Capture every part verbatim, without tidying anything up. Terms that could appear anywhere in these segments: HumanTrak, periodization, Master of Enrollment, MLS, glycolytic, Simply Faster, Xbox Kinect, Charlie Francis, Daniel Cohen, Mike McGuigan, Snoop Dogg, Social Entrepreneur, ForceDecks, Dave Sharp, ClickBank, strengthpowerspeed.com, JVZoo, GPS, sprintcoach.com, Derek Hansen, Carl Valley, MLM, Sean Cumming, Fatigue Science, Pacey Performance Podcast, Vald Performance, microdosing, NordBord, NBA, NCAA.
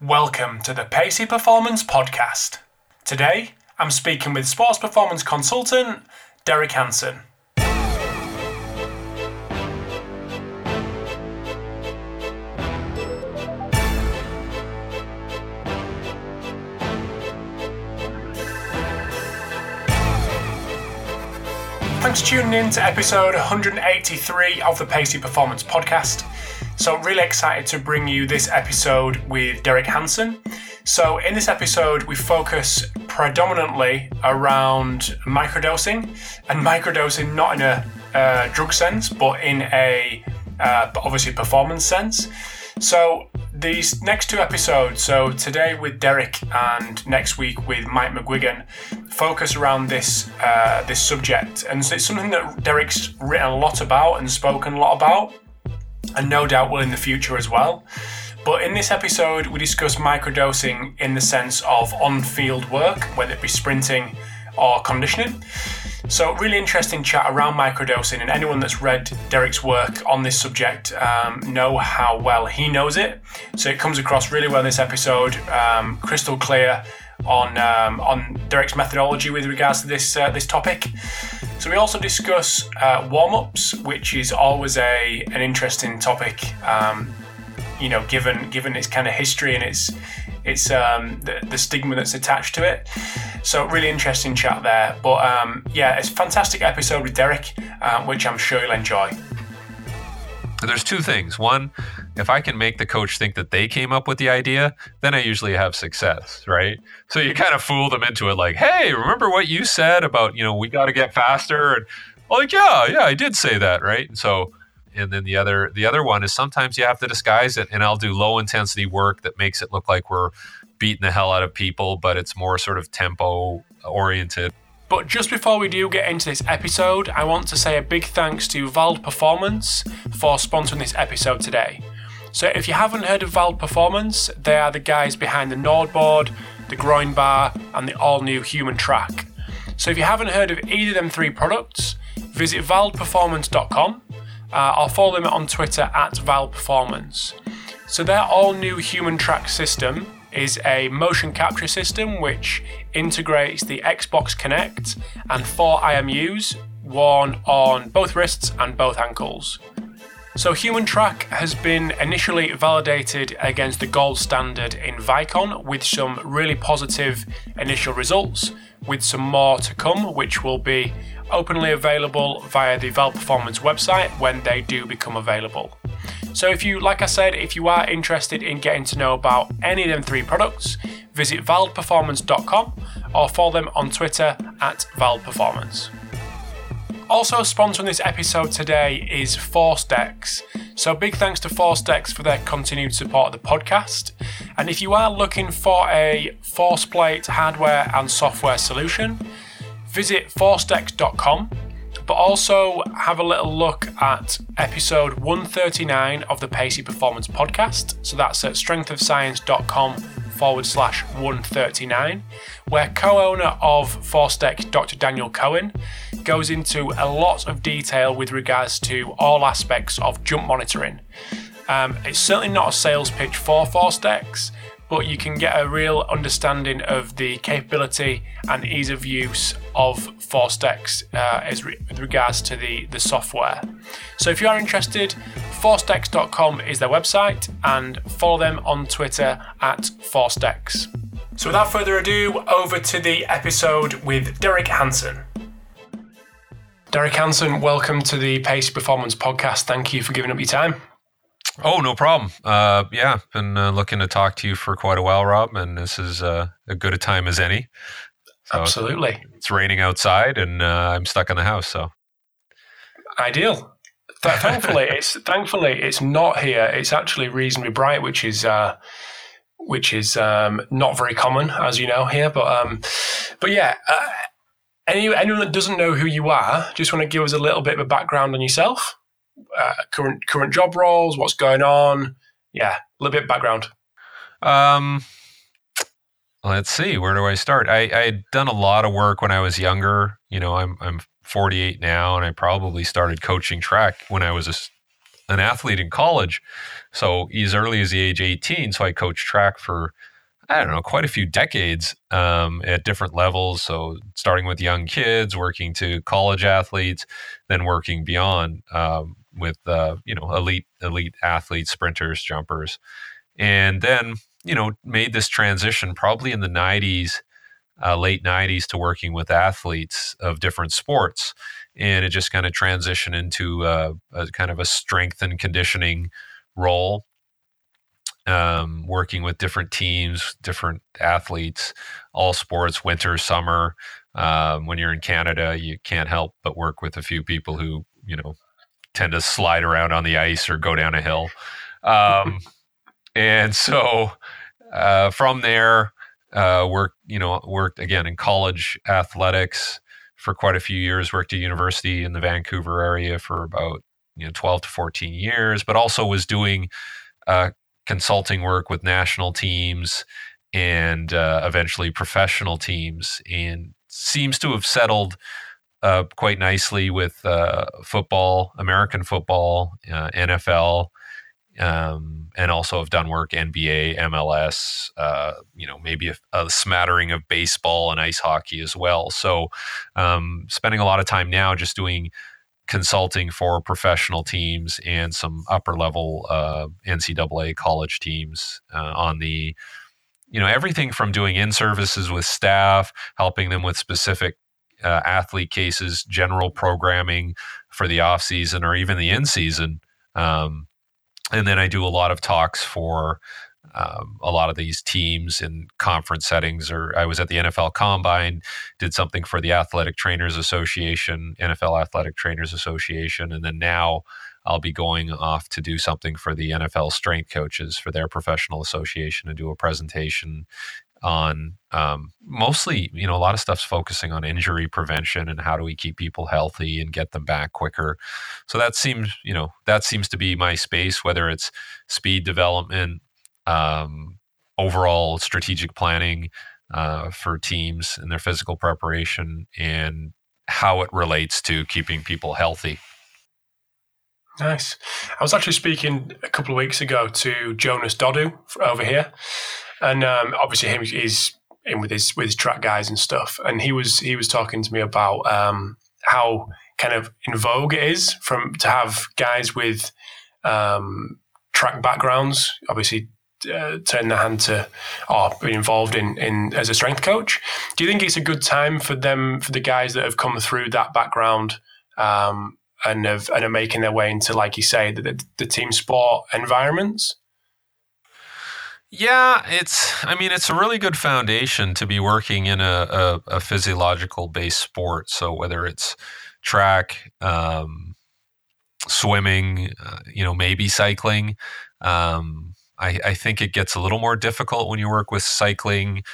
Welcome to the Pacey Performance Podcast. Today, I'm speaking with sports performance consultant, Derek Hansen. Thanks for tuning in to episode one hundred eighty-three of the Pacey Performance Podcast. So really excited to bring you this episode with Derek Hansen. So in this episode, we focus predominantly around microdosing, and microdosing not in a uh, drug sense, but in a uh, obviously performance sense. So these next two episodes, so today with Derek and next week with Mike McGuigan, focus around this uh, this subject. And so it's something that Derek's written a lot about and spoken a lot about, and no doubt will in the future as well. But in this episode, we discuss microdosing in the sense of on-field work, whether it be sprinting or conditioning. So really interesting chat around microdosing, and anyone that's read Derek's work on this subject um, know how well he knows it. So it comes across really well in this episode, um, crystal clear on um, on Derek's methodology with regards to this uh, this topic. So we also discuss uh, warm-ups, which is always a an interesting topic, um, you know, given given its kind of history and its its um, the, the stigma that's attached to it. So really interesting chat there. But um, yeah, it's a fantastic episode with Derek, uh, which I'm sure you'll enjoy. There's two things. One, if I can make the coach think that they came up with the idea, then I usually have success, right? So you kind of fool them into it like, hey, remember what you said about, you know, we got to get faster? And like, yeah, yeah, I did say that, right? And so, and then the other, the other one is sometimes you have to disguise it, and I'll do low intensity work that makes it look like we're beating the hell out of people, but it's more sort of tempo oriented. But just before we do get into this episode, I want to say a big thanks to Vald Performance for sponsoring this episode today. So if you haven't heard of Vald Performance, they are the guys behind the NordBord, the groin bar, and the all-new HumanTrak. So if you haven't heard of either of them three products, visit vald performance dot com uh, or follow them on Twitter at valdperformance. So their all-new HumanTrak system is a motion capture system which integrates the Xbox Kinect and four I M Us, worn on both wrists and both ankles. So HumanTrak has been initially validated against the gold standard in Vicon with some really positive initial results, with some more to come, which will be openly available via the Vald Performance website when they do become available. So if you, like I said, if you are interested in getting to know about any of them three products, visit vald performance dot com or follow them on Twitter at valdperformance. Also sponsoring this episode today is ForceDecks. So big thanks to ForceDecks for their continued support of the podcast. And if you are looking for a force plate hardware and software solution, visit force decks dot com. But also have a little look at episode one thirty-nine of the Pacey Performance Podcast. So that's at strength of science dot com forward slash one thirty-nine, where co-owner of ForceDecks, Doctor Daniel Cohen, goes into a lot of detail with regards to all aspects of jump monitoring. Um, it's certainly not a sales pitch for ForceDecks, but you can get a real understanding of the capability and ease of use of ForceDecks uh, as re- with regards to the, the software. So if you are interested, force decks dot com is their website, and follow them on Twitter at ForceDecks. So without further ado, over to the episode with Derek Hansen. Derek Hansen, welcome to the Pacey Performance Podcast. Thank you for giving up your time. Oh, no problem. Uh, yeah, been uh, looking to talk to you for quite a while, Rob, and this is uh, as good a time as any. So absolutely. It's raining outside, and uh, I'm stuck in the house. So ideal. Thankfully, it's thankfully it's not here. It's actually reasonably bright, which is uh, which is um, not very common, as you know, here. But um, but yeah, uh, any, anyone that doesn't know who you are, just want to give us a little bit of a background on yourself. Uh, current current job roles, what's going on? Yeah, a little bit of background. Um, let's see, where do I start? I, I had done a lot of work when I was younger. You know, I'm I'm forty-eight now, and I probably started coaching track when I was a an athlete in college. So as early as the age eighteen, so I coached track for, I don't know, quite a few decades um, at different levels. So starting with young kids, working to college athletes, then working beyond um, with, uh, you know, elite, elite athletes, sprinters, jumpers. And then, you know, made this transition probably in the nineties, uh, late nineties, to working with athletes of different sports. And it just kind of transitioned into uh, a kind of a strength and conditioning role. Um, working with different teams, different athletes, all sports, winter, summer. Um, when you're in Canada, you can't help but work with a few people who, you know, tend to slide around on the ice or go down a hill. Um, and so uh, from there, uh, work, you know, worked again in college athletics for quite a few years, worked at university in the Vancouver area for about, you know, twelve to fourteen years, but also was doing uh, consulting work with national teams and uh, eventually professional teams, and seems to have settled uh, quite nicely with uh, football, American football, uh, N F L, um, and also have done work N B A, M L S, uh, you know, maybe a, a smattering of baseball and ice hockey as well. So um, spending a lot of time now just doing consulting for professional teams and some upper level uh, N C double A college teams uh, on the, you know, everything from doing in-services with staff, helping them with specific uh, athlete cases, general programming for the off season or even the in season. Um, and then I do a lot of talks for um, a lot of these teams in conference settings, or I was at the N F L Combine, did something for the Athletic Trainers Association, N F L Athletic Trainers Association. And then now I'll be going off to do something for the N F L strength coaches for their professional association and do a presentation on, um, mostly, you know, a lot of stuff's focusing on injury prevention and how do we keep people healthy and get them back quicker. So that seems, you know, that seems to be my space, whether it's speed development, Um, overall strategic planning uh, for teams and their physical preparation and how it relates to keeping people healthy. Nice. I was actually speaking a couple of weeks ago to Jonas Dodu over here, and um, obviously him is in with his with his track guys and stuff. And he was he was talking to me about um, how kind of in vogue it is from to have guys with um, track backgrounds, obviously. Uh, turn their hand to or be involved in, in as a strength coach. Do you think it's a good time for them, for the guys that have come through that background um, and, have, and are making their way into, like you say, the, the, the team sport environments? Yeah, it's, I mean, it's a really good foundation to be working in a, a, a physiological-based sport. So whether it's track, um, swimming, uh, you know, maybe cycling, um, I, I think it gets a little more difficult when you work with cycling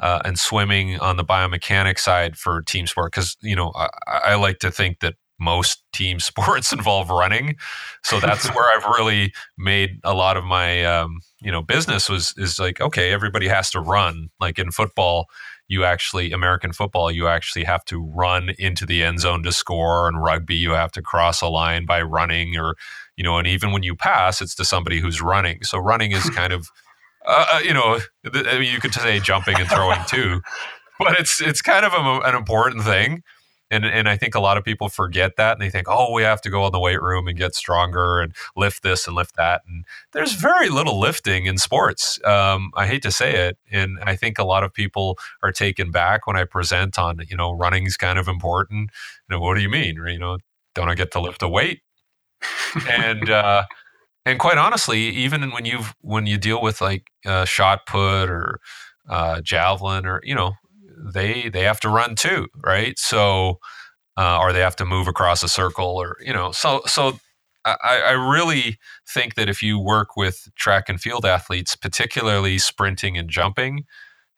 uh, and swimming on the biomechanics side for team sport, because, you know, I, I like to think that most team sports involve running. So that's where I've really made a lot of my, um, you know, business was is like, okay, everybody has to run. Like in football, you actually, American football, you actually have to run into the end zone to score. And rugby, you have to cross a line by running, or, you know, and even when you pass, it's to somebody who's running. So running is kind of, uh, you know, th- I mean, you could say jumping and throwing too, but it's it's kind of a, an important thing. And and I think a lot of people forget that, and they think, oh, we have to go in the weight room and get stronger and lift this and lift that. And there's very little lifting in sports. Um, I hate to say it. And I think a lot of people are taken back when I present on, you know, running's kind of important. You know, what do you mean? You know, don't I get to lift a weight? and uh, and quite honestly, even when you've when you deal with like uh, shot put or uh, javelin, or, you know, they they have to run too, right? So uh, or they have to move across a circle, or, you know, so so I, I really think that if you work with track and field athletes, particularly sprinting and jumping,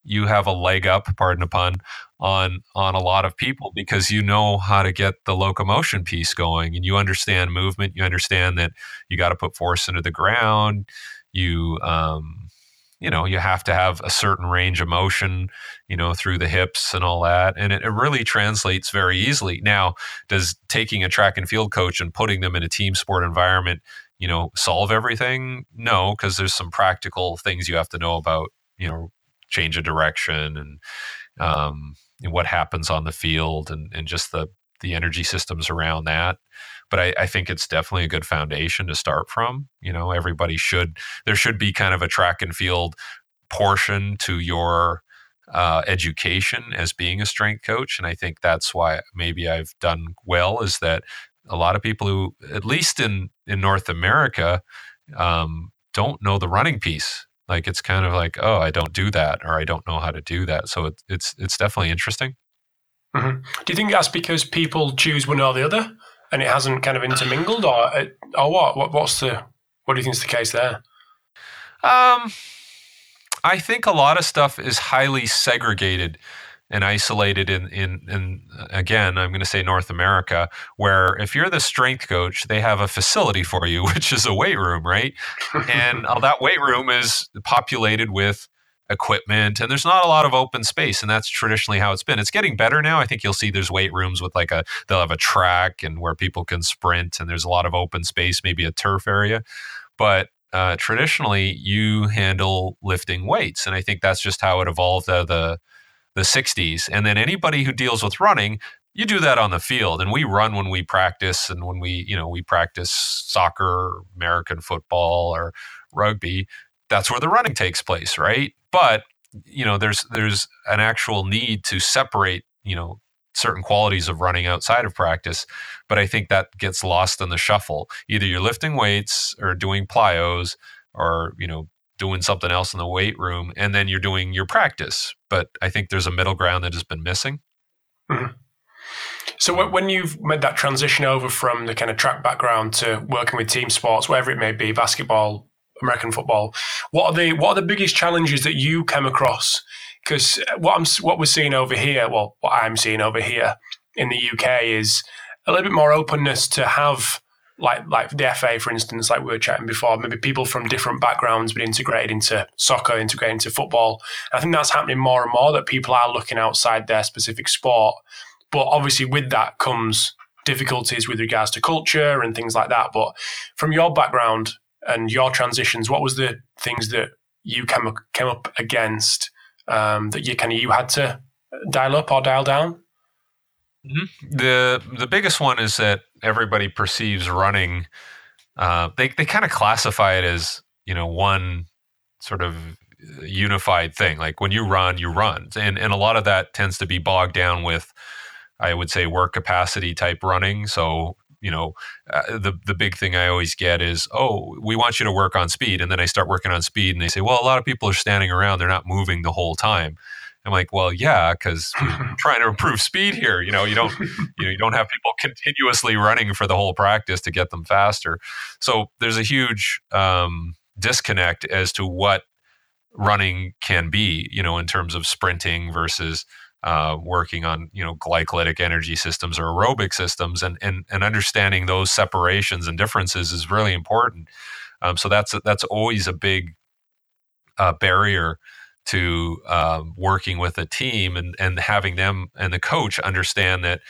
you have a leg up, pardon the pun, on on a lot of people, because you know how to get the locomotion piece going, and you understand movement. You understand that you got to put force into the ground. You um, you know, you have to have a certain range of motion, you know, through the hips and all that, and it, it really translates very easily. Now, does taking a track and field coach and putting them in a team sport environment you know, solve everything? No, because there's some practical things you have to know about, you know, change of direction and, um, and what happens on the field and, and just the, the energy systems around that. But I, I think it's definitely a good foundation to start from. You know, everybody should, there should be kind of a track and field portion to your uh, education as being a strength coach. And I think that's why maybe I've done well, is that a lot of people who, at least in, in North America, um, don't know the running piece. Like, it's kind of like, oh, I don't do that, or I don't know how to do that. So it, it's it's definitely interesting. Mm-hmm. Do you think that's because people choose one or the other, and it hasn't kind of intermingled, or or what? What what's the what do you think is the case there? Um, I think a lot of stuff is highly segregated and isolated in in, in again, I'm going to say North America, where if you're the strength coach, they have a facility for you, which is a weight room, right? And that weight room is populated with equipment, and there's not a lot of open space, and that's traditionally how it's been. It's getting better now. I think you'll see there's weight rooms with like a, they'll have a track and where people can sprint, and there's a lot of open space, maybe a turf area. But uh, traditionally, you handle lifting weights, and I think that's just how it evolved out of the the sixties. And then anybody who deals with running, you do that on the field, and we run when we practice, and when we, you know, we practice soccer, American football, or rugby. That's where the running takes place, right? But, you know, there's there's an actual need to separate, you know, certain qualities of running outside of practice. But I think that gets lost in the shuffle. Either you're lifting weights or doing plyos or, you know, doing something else in the weight room, and then you're doing your practice. But I think there's a middle ground that has been missing. Mm-hmm. So when you've made that transition over from the kind of track background to working with team sports, whatever it may be, basketball, American football, what are the what are the biggest challenges that you came across? Because what I'm what we're seeing over here, well, what I'm seeing over here in the U K is a little bit more openness to have, like like the F A, for instance, like we were chatting before, maybe people from different backgrounds but integrated into soccer, integrated into football. And I think that's happening more and more, that people are looking outside their specific sport. But obviously with that comes difficulties with regards to culture and things like that. But from your background and your transitions, what was the things that you came up, came up against um, that you kind of you had to dial up or dial down? Mm-hmm. The the biggest one is that everybody perceives running. Uh, they they kind of classify it as, you know, one sort of unified thing. Like when you run, you run, and and a lot of that tends to be bogged down with, I would say, work capacity type running. So, you know, uh, the the big thing I always get is, oh, we want you to work on speed. And then I start working on speed and they say, well, a lot of people are standing around. They're not moving the whole time. I'm like, well, yeah, because we're trying to improve speed here. You know, you don't, you know, you don't have people continuously running for the whole practice to get them faster. So there's a huge um, disconnect as to what running can be, you know, in terms of sprinting versus Uh, working on, you know, glycolytic energy systems or aerobic systems, and and and understanding those separations and differences is really important. Um, so that's that's always a big uh, barrier to um, working with a team, and and having them and the coach understand that,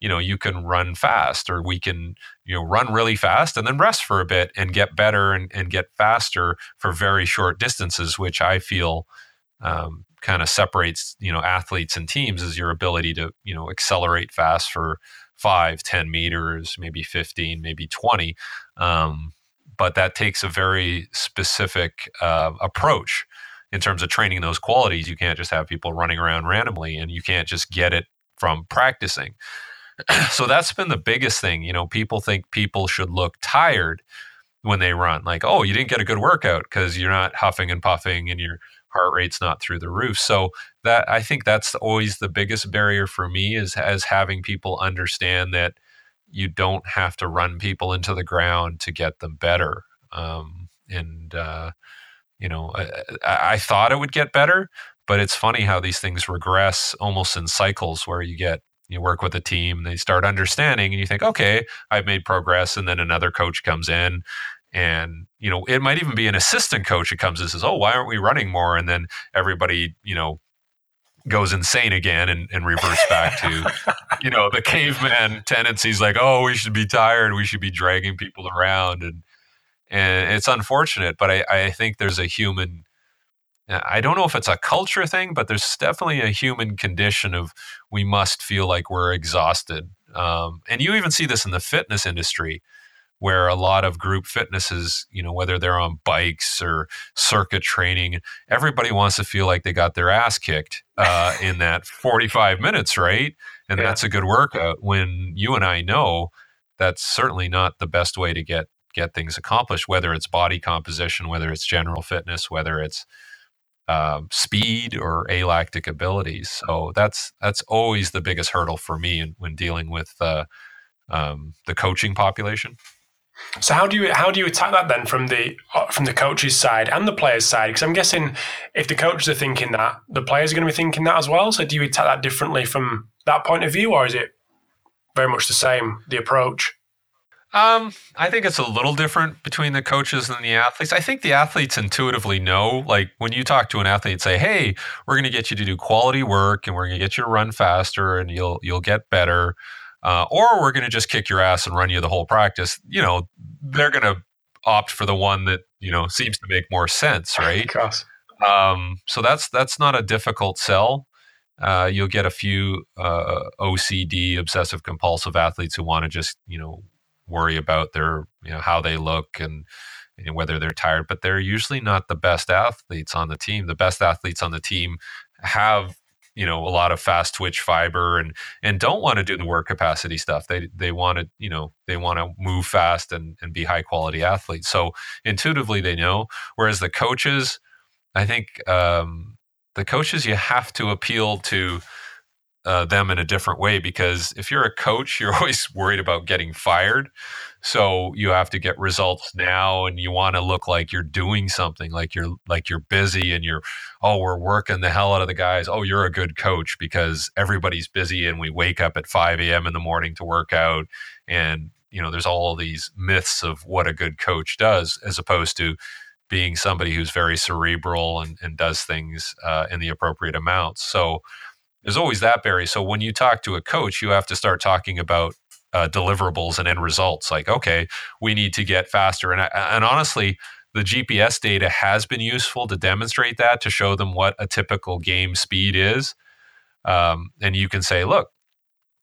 you know, you can run fast, or we can, you know, run really fast and then rest for a bit and get better and and get faster for very short distances, which I feel Um, kind of separates, you know, athletes and teams, is your ability to, you know, accelerate fast for five, ten meters, maybe fifteen, maybe twenty. Um, but that takes a very specific uh, approach in terms of training those qualities. You can't just have people running around randomly, and you can't just get it from practicing. So that's been the biggest thing. You know, people think people should look tired when they run. Like, oh, you didn't get a good workout because you're not huffing and puffing and you're heart rate's not through the roof. So that, I think that's always the biggest barrier for me, is as having people understand that you don't have to run people into the ground to get them better. Um, and, uh, you know, I, I thought it would get better, but it's funny how these things regress almost in cycles, where you get, you work with a team, they start understanding, and you think, okay, I've made progress. And then another coach comes in. And, you know, it might even be an assistant coach who comes and says, oh, why aren't we running more? And then everybody, you know, goes insane again and, and reverts back to, you know, the caveman tendencies, like, oh, we should be tired. We should be dragging people around. And And it's unfortunate, but I, I think there's a human, I don't know if it's a culture thing, but there's definitely a human condition of we must feel like we're exhausted. Um, and you even see this in the fitness industry, where a lot of group fitnesses, you know, whether they're on bikes or circuit training, everybody wants to feel like they got their ass kicked uh, in that forty-five minutes, right? And yeah. that's a good workout, when you and I know that's certainly not the best way to get get things accomplished, whether it's body composition, whether it's general fitness, whether it's uh, speed or alactic abilities. So that's that's always the biggest hurdle for me when dealing with uh, um, the coaching population. So how do you how do you attack that then from the from the coach's side and the player's side? Because I'm guessing if the coaches are thinking that, the players are going to be thinking that as well. So do you attack that differently from that point of view, or is it very much the same, the approach? Um, I think it's a little different between the coaches and the athletes. I think the athletes intuitively know, like when you talk to an athlete and say, hey, we're going to get you to do quality work and we're going to get you to run faster and you'll you'll get better. Uh, or we're going to just kick your ass and run you the whole practice. You know, they're going to opt for the one that, you know, seems to make more sense, right? Um, so that's that's not a difficult sell. Uh, you'll get a few uh, O C D, obsessive compulsive athletes who want to just, you know, worry about their, you know, how they look and, and whether they're tired. But they're usually not the best athletes on the team. The best athletes on the team have, you know, a lot of fast twitch fiber and, and don't want to do the work capacity stuff. They, they want to, you know, they want to move fast and, and be high quality athletes. So intuitively they know, whereas the coaches, I think, um, the coaches, you have to appeal to uh, them in a different way, because if you're a coach, you're always worried about getting fired. So you have to get results now, and you want to look like you're doing something, like you're like you're busy, and you're, oh, we're working the hell out of the guys. Oh, you're a good coach because everybody's busy, and we wake up at five a.m. in the morning to work out. And you know, there's all these myths of what a good coach does, as opposed to being somebody who's very cerebral and, and does things uh, in the appropriate amounts. So there's always that barrier. So when you talk to a coach, you have to start talking about Uh, deliverables and end results. Like, okay, we need to get faster. And I, and honestly, the G P S data has been useful to demonstrate that, to show them what a typical game speed is. Um, and you can say, look,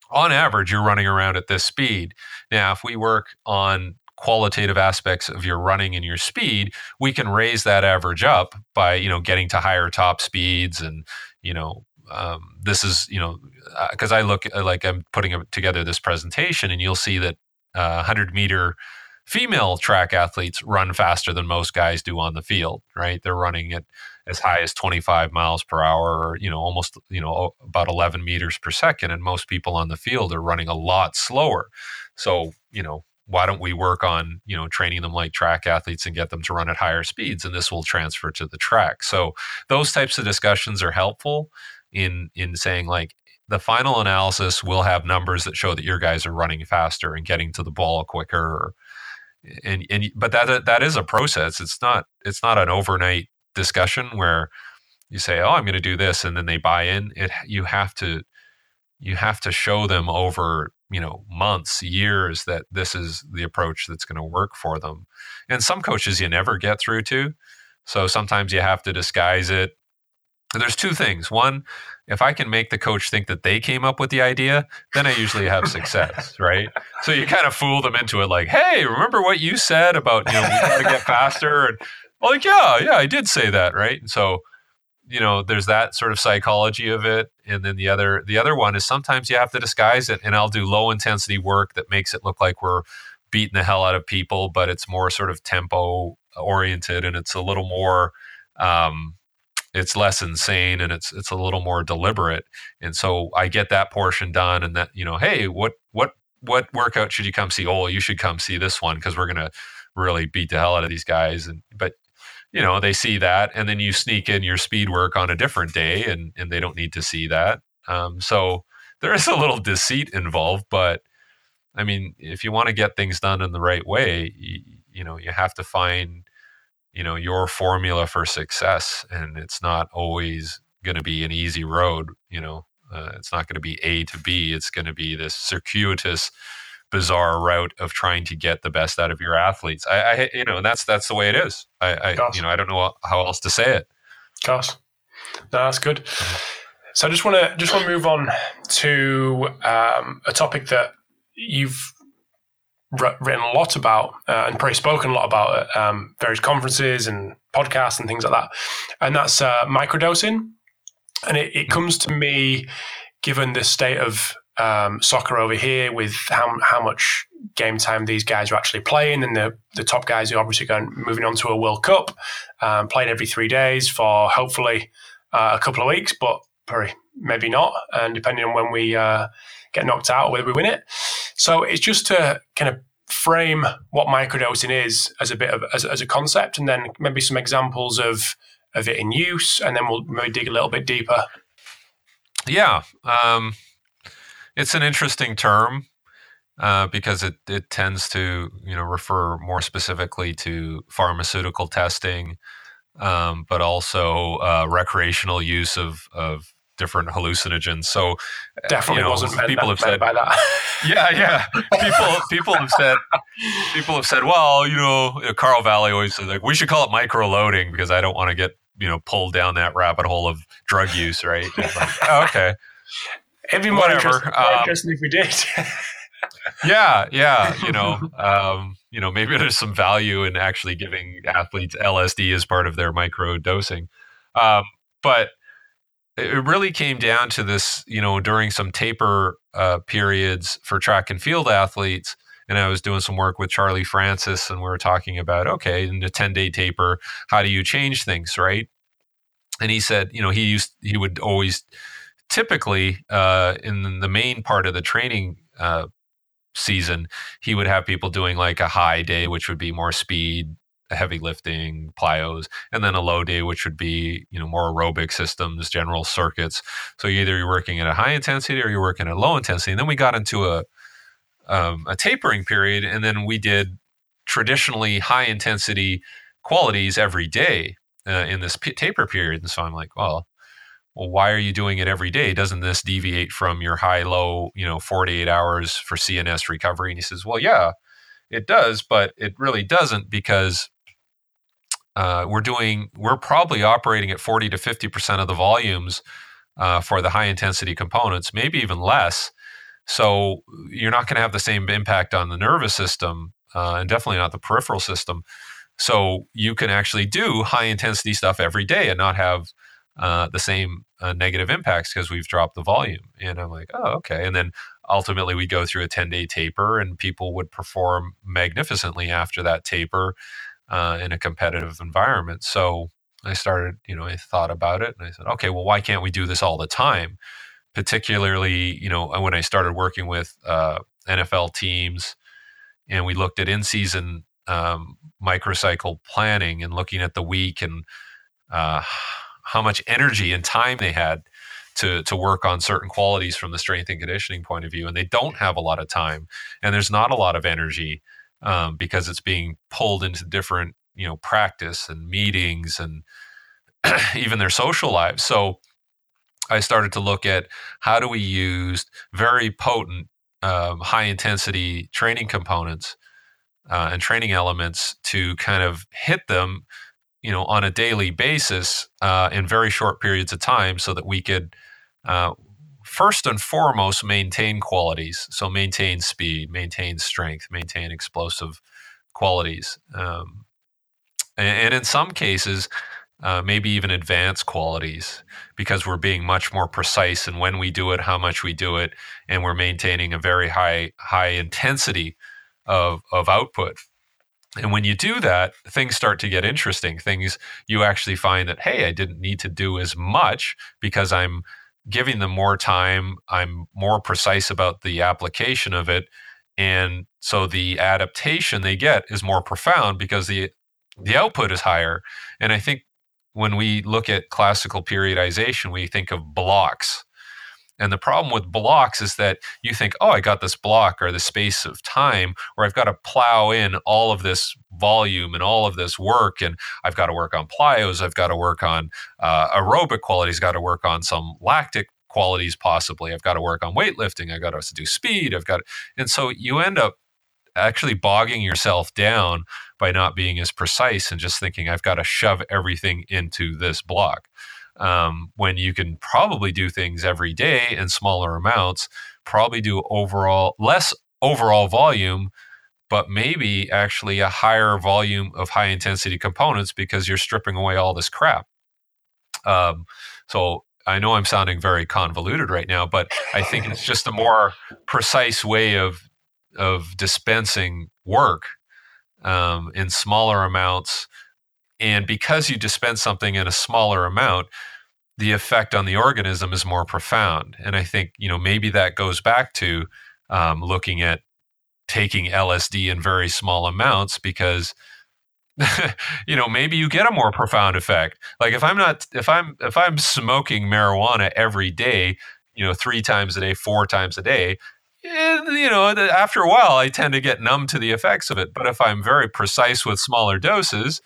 on average, you're running around at this speed. Now, if we work on qualitative aspects of your running and your speed, we can raise that average up by, you know, getting to higher top speeds and, you know, Um, this is, you know, because uh, I look uh, like I'm putting together this presentation, and you'll see that uh, one hundred meter female track athletes run faster than most guys do on the field, right? They're running at as high as twenty-five miles per hour, or, you know, almost, you know, about eleven meters per second. And most people on the field are running a lot slower. So, you know, why don't we work on, you know, training them like track athletes and get them to run at higher speeds? And this will transfer to the track. So those types of discussions are helpful in in saying, like, the final analysis will have numbers that show that your guys are running faster and getting to the ball quicker, or, and and but that that is a process. It's not it's not an overnight discussion where you say, oh, I'm going to do this, and then they buy in. It you have to you have to show them over, you know, months, years, that this is the approach that's going to work for them. And some coaches you never get through to, so sometimes you have to disguise it. There's two things. One, if I can make the coach think that they came up with the idea, then I usually have success, right? So you kind of fool them into it, like, hey, remember what you said about, you know, we got to get faster? And like, yeah, yeah, I did say that, right? And so, you know, there's that sort of psychology of it. And then the other, the other one is sometimes you have to disguise it, and I'll do low intensity work that makes it look like we're beating the hell out of people, but it's more sort of tempo oriented, and it's a little more, um, it's less insane, and it's it's a little more deliberate. And so I get that portion done, and that, you know, hey, what what what workout should you come see? Oh, you should come see this one, because we're gonna really beat the hell out of these guys. And but you know, they see that, and then you sneak in your speed work on a different day, and and they don't need to see that. Um, so there is a little deceit involved, but I mean, if you want to get things done in the right way, you, you know, you have to find, you know, your formula for success, and it's not always going to be an easy road. You know, uh, it's not going to be A to B. It's going to be this circuitous bizarre route of trying to get the best out of your athletes. I, I you know, and that's that's the way it is. I, I you know, I don't know how else to say it. Gosh, no, that's good. So I just want to just want to move on to um, a topic that you've written a lot about uh, and probably spoken a lot about at um, various conferences and podcasts and things like that, and that's uh, microdosing. And it, it comes to me, given the state of um, soccer over here, with how how much game time these guys are actually playing, and the the top guys are obviously going moving on to a World Cup, um, playing every three days for hopefully uh, a couple of weeks, but probably maybe not, and depending on when we uh, get knocked out or whether we win it. So it's just to kind of frame what microdosing is as a bit of as, as a concept, and then maybe some examples of of it in use, and then we'll maybe dig a little bit deeper. Yeah, um, it's an interesting term uh, because it, it tends to, you know, refer more specifically to pharmaceutical testing, um, but also uh, recreational use of of different hallucinogens. So definitely you know, wasn't people meant, have meant said by that. Yeah, yeah. People people have said people have said, well, you know, Carl Valley always says like we should call it micro loading because I don't want to get you know, pulled down that rabbit hole of drug use, right? It's like, oh, okay. It'd be more Whatever. Interesting, more um, interesting if we did. yeah, yeah. You know, um, you know, maybe there's some value in actually giving athletes L S D as part of their micro dosing. Um, but it really came down to this, you know, during some taper uh, periods for track and field athletes. And I was doing some work with Charlie Francis, and we were talking about, okay, in the ten-day taper, how do you change things, right? And he said, you know, he used he would always typically uh, in the main part of the training uh, season, he would have people doing like a high day, which would be more speed, heavy lifting, plyos, and then a low day, which would be, you know, more aerobic systems, general circuits. So either you're working at a high intensity or you're working at a low intensity. And then we got into a Um, a tapering period, and then we did traditionally high intensity qualities every day uh, in this p- taper period. And so I'm like, well, well, why are you doing it every day? Doesn't this deviate from your high low, you know, forty-eight hours for C N S recovery? And he says, well, yeah, it does, but it really doesn't because uh, we're doing we're probably operating at forty to fifty percent of the volumes uh, for the high intensity components, maybe even less. So you're not going to have the same impact on the nervous system uh, and definitely not the peripheral system. So you can actually do high intensity stuff every day and not have uh, the same uh, negative impacts because we've dropped the volume. And I'm like, oh, okay. And then ultimately we go through a ten-day taper and people would perform magnificently after that taper uh, in a competitive environment. So I started, you know, I thought about it and I said, okay, well, why can't we do this all the time? Particularly, you know, when I started working with uh, N F L teams and we looked at in-season um, microcycle planning and looking at the week and uh, how much energy and time they had to to work on certain qualities from the strength and conditioning point of view. And they don't have a lot of time and there's not a lot of energy um, because it's being pulled into different, you know, practice and meetings and even their social lives. So I started to look at how do we use very potent, um, high intensity training components uh, and training elements to kind of hit them, you know, on a daily basis uh, in very short periods of time, so that we could uh, first and foremost maintain qualities. So maintain speed, maintain strength, maintain explosive qualities, um, and, and in some cases. Uh, maybe even advanced qualities because we're being much more precise in when we do it, how much we do it, and we're maintaining a very high high intensity of of output. And when you do that, things start to get interesting. Things you actually find that, hey, I didn't need to do as much because I'm giving them more time. I'm more precise about the application of it. And so the adaptation they get is more profound because the the output is higher. And I think when we look at classical periodization, we think of blocks. And the problem with blocks is that you think, oh, I got this block or the space of time, or I've got to plow in all of this volume and all of this work. And I've got to work on plyos. I've got to work on uh, aerobic qualities, got to work on some lactic qualities possibly. I've got to work on weightlifting. I've got to do speed. I've got to, and so you end up actually bogging yourself down by not being as precise and just thinking, I've got to shove everything into this block. Um, when you can probably do things every day in smaller amounts, probably do overall less overall volume, but maybe actually a higher volume of high intensity components because you're stripping away all this crap. Um, so I know I'm sounding very convoluted right now, but I think it's just a more precise way of of dispensing work um, in smaller amounts. And because you dispense something in a smaller amount, the effect on the organism is more profound. And I think, you know, maybe that goes back to um, looking at taking L S D in very small amounts because, you know, maybe you get a more profound effect. Like if I'm not, if I'm, if I'm smoking marijuana every day, you know, three times a day, four times a day, and, you know, after a while I tend to get numb to the effects of it. But if I'm very precise with smaller doses,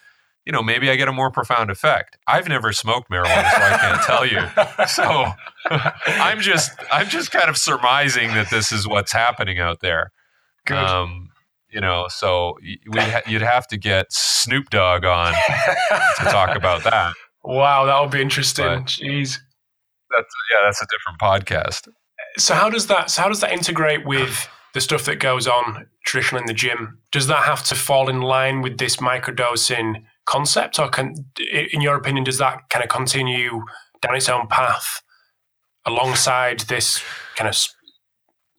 you know, maybe I get a more profound effect. I've never smoked marijuana, so I can't tell you. So I'm just, I'm just kind of surmising that this is what's happening out there. Good. Um, you know, so we ha- you'd have to get Snoop Dogg on to talk about that. Wow, that would be interesting. But Jeez, that's yeah, that's a different podcast. So how does that? So how does that integrate with the stuff that goes on traditionally in the gym? Does that have to fall in line with this microdosing concept, or can, in your opinion, does that kind of continue down its own path alongside this kind of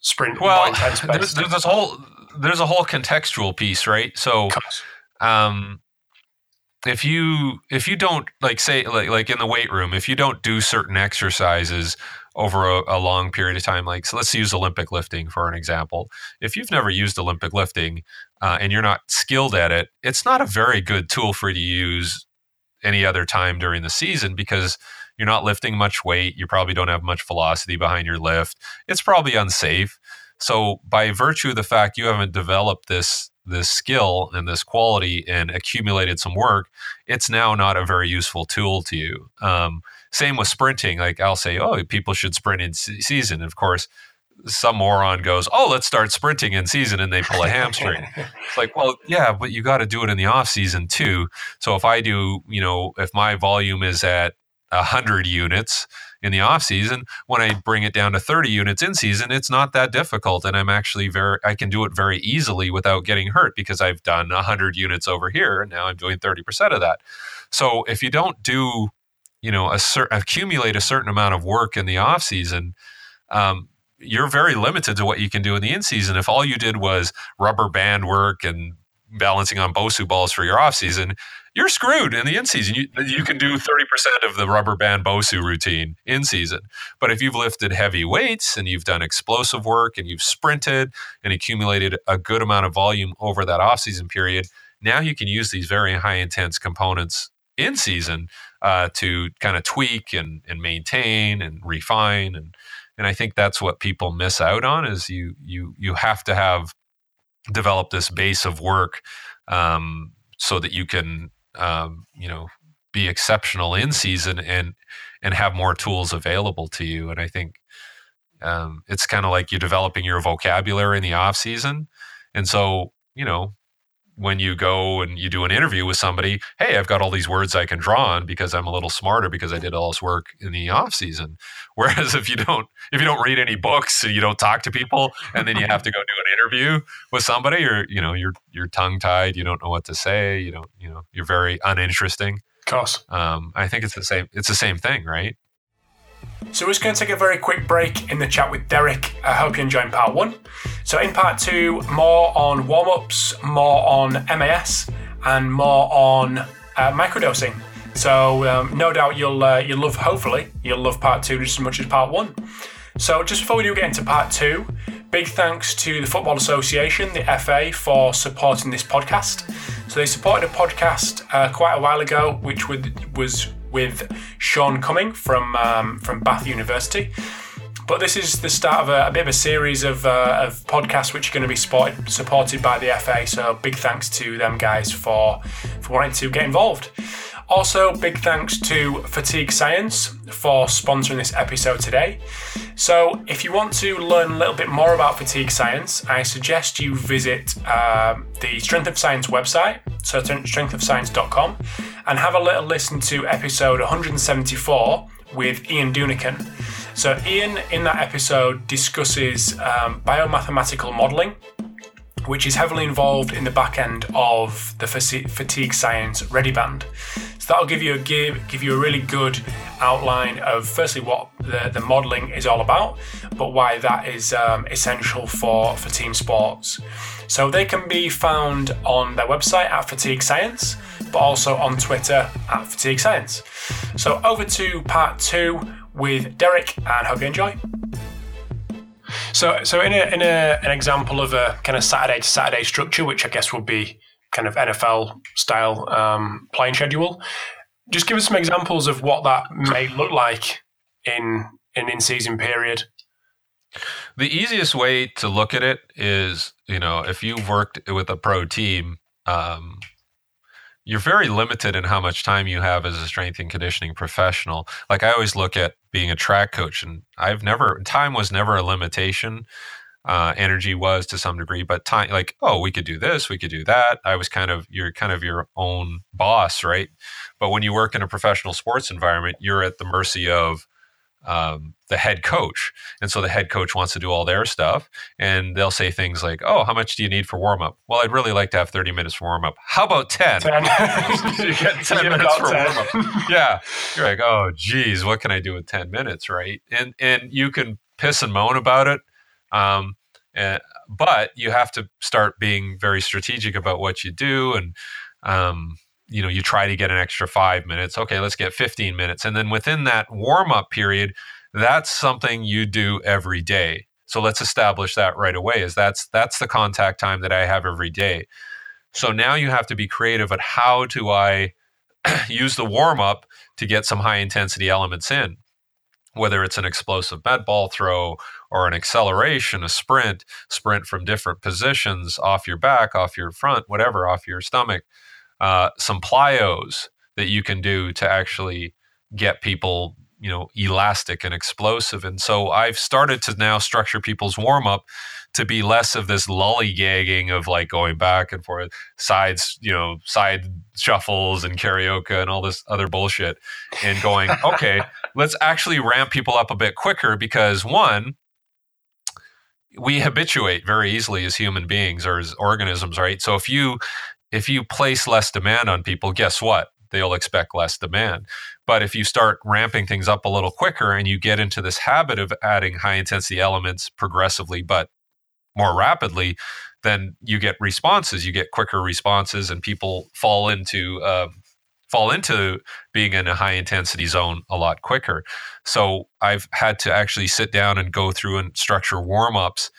sprint? Well, there's, there's this whole there's a whole contextual piece, right? So, um, if you if you don't like say like like in the weight room, if you don't do certain exercises over a, a long period of time, like so let's use Olympic lifting for an example. If you've never used Olympic lifting uh, and you're not skilled at it, it's not a very good tool for you to use any other time during the season because you're not lifting much weight. You probably don't have much velocity behind your lift. It's probably unsafe. So by virtue of the fact you haven't developed this this skill and this quality and accumulated some work, it's now not a very useful tool to you. Um, same with sprinting. Like I'll say, oh, people should sprint in se- season. And of course, some moron goes, oh, let's start sprinting in season, and they pull a hamstring. It's like, well, yeah, but you got to do it in the off season too. So if I do, you know, if my volume is at one hundred units in the off season, when I bring it down to thirty units in season, it's not that difficult. And I'm actually very, I can do it very easily without getting hurt because I've done one hundred units over here and now I'm doing thirty percent of that. So if you don't do, you know, a cer- accumulate a certain amount of work in the off season, um, you're very limited to what you can do in the in season. If all you did was rubber band work and balancing on BOSU balls for your off season, you're screwed in the in season. You, you can do thirty percent of the rubber band BOSU routine in season. But if you've lifted heavy weights and you've done explosive work and you've sprinted and accumulated a good amount of volume over that off season period, now you can use these very high intense components in season uh, to kind of tweak and, and maintain and refine. And, and I think that's what people miss out on is you, you, you have to have developed this base of work um, so that you can, Um, you know, be exceptional in season and and have more tools available to you. And I think um, it's kind of like you're developing your vocabulary in the off season. And so, you know, when you go and you do an interview with somebody, hey, I've got all these words I can draw on because I'm a little smarter because I did all this work in the off season. Whereas if you don't, if you don't read any books and you don't talk to people, and then you have to go do an interview with somebody, you're, you know, you're, you're tongue tied. You don't know what to say. You don't, you know, you're very uninteresting. Of course. Um, I think it's the same, it's the same thing, right? So we're just going to take a very quick break in the chat with Derek. I hope you're enjoying part one. So in part two, more on warm-ups, more on M A S, and more on uh, microdosing. So um, no doubt you'll uh, you'll love, hopefully, you'll love part two just as much as part one. So just before we do get into part two, big thanks to the Football Association, the F A, for supporting this podcast. So they supported a podcast uh, quite a while ago, which was with Sean Cumming from um, from Bath University. But this is the start of a, a bit of a series of, uh, of podcasts which are going to be supported, supported by the F A. So big thanks to them guys for, for wanting to get involved. Also, big thanks to Fatigue Science for sponsoring this episode today. So if you want to learn a little bit more about fatigue science, I suggest you visit uh, the Strength of Science website, so strength of science dot com, and have a little listen to episode one seventy-four with Ian Dunican. So Ian, in that episode, discusses um, biomathematical modelling, which is heavily involved in the back end of the Fatigue Science Ready Band. So that'll give you a give, give you a really good outline of firstly what the, the modelling is all about, but why that is um, essential for, for team sports. So they can be found on their website at Fatigue Science, but also on Twitter at Fatigue Science. So over to part two with Derek, and hope you enjoy. So, so in a in a an example of a kind of Saturday to Saturday structure, which I guess would be kind of N F L style um, playing schedule, just give us some examples of what that may look like in an in season period. The easiest way to look at it is, you know, if you've worked with a pro team, um, you're very limited in how much time you have as a strength and conditioning professional. Like I always look at being a track coach, and I've never, time was never a limitation. Uh, energy was to some degree, but time, like, oh, we could do this, we could do that. I was kind of, you're kind of your own boss, right? But when you work in a professional sports environment, you're at the mercy of um, the head coach. And so the head coach wants to do all their stuff, and they'll say things like, oh, how much do you need for warm up? Well, I'd really like to have thirty minutes for warm up. How about ten? ten. You get ten minutes for warm up. Yeah. You're like, oh geez, what can I do with ten minutes? Right. And, and you can piss and moan about it. Um, and, but you have to start being very strategic about what you do. And, um, you know, you try to get an extra five minutes. Okay, let's get fifteen minutes. And then within that warm-up period, that's something you do every day. So let's establish that right away, is that's that's the contact time that I have every day. So now you have to be creative at how do I use the warm-up to get some high-intensity elements in, whether it's an explosive med ball throw or an acceleration, a sprint, sprint from different positions, off your back, off your front, whatever, off your stomach. Uh, some plyos that you can do to actually get people, you know, elastic and explosive. And so I've started to now structure people's warm-up to be less of this lollygagging of like going back and forth, sides, you know, side shuffles and karaoke and all this other bullshit, and going, okay, let's actually ramp people up a bit quicker, because one, we habituate very easily as human beings or as organisms, right? So if you If you place less demand on people, guess what? They'll expect less demand. But if you start ramping things up a little quicker and you get into this habit of adding high intensity elements progressively, but more rapidly, then you get responses, you get quicker responses, and people fall into uh, fall into being in a high intensity zone a lot quicker. So I've had to actually sit down and go through and structure warm-ups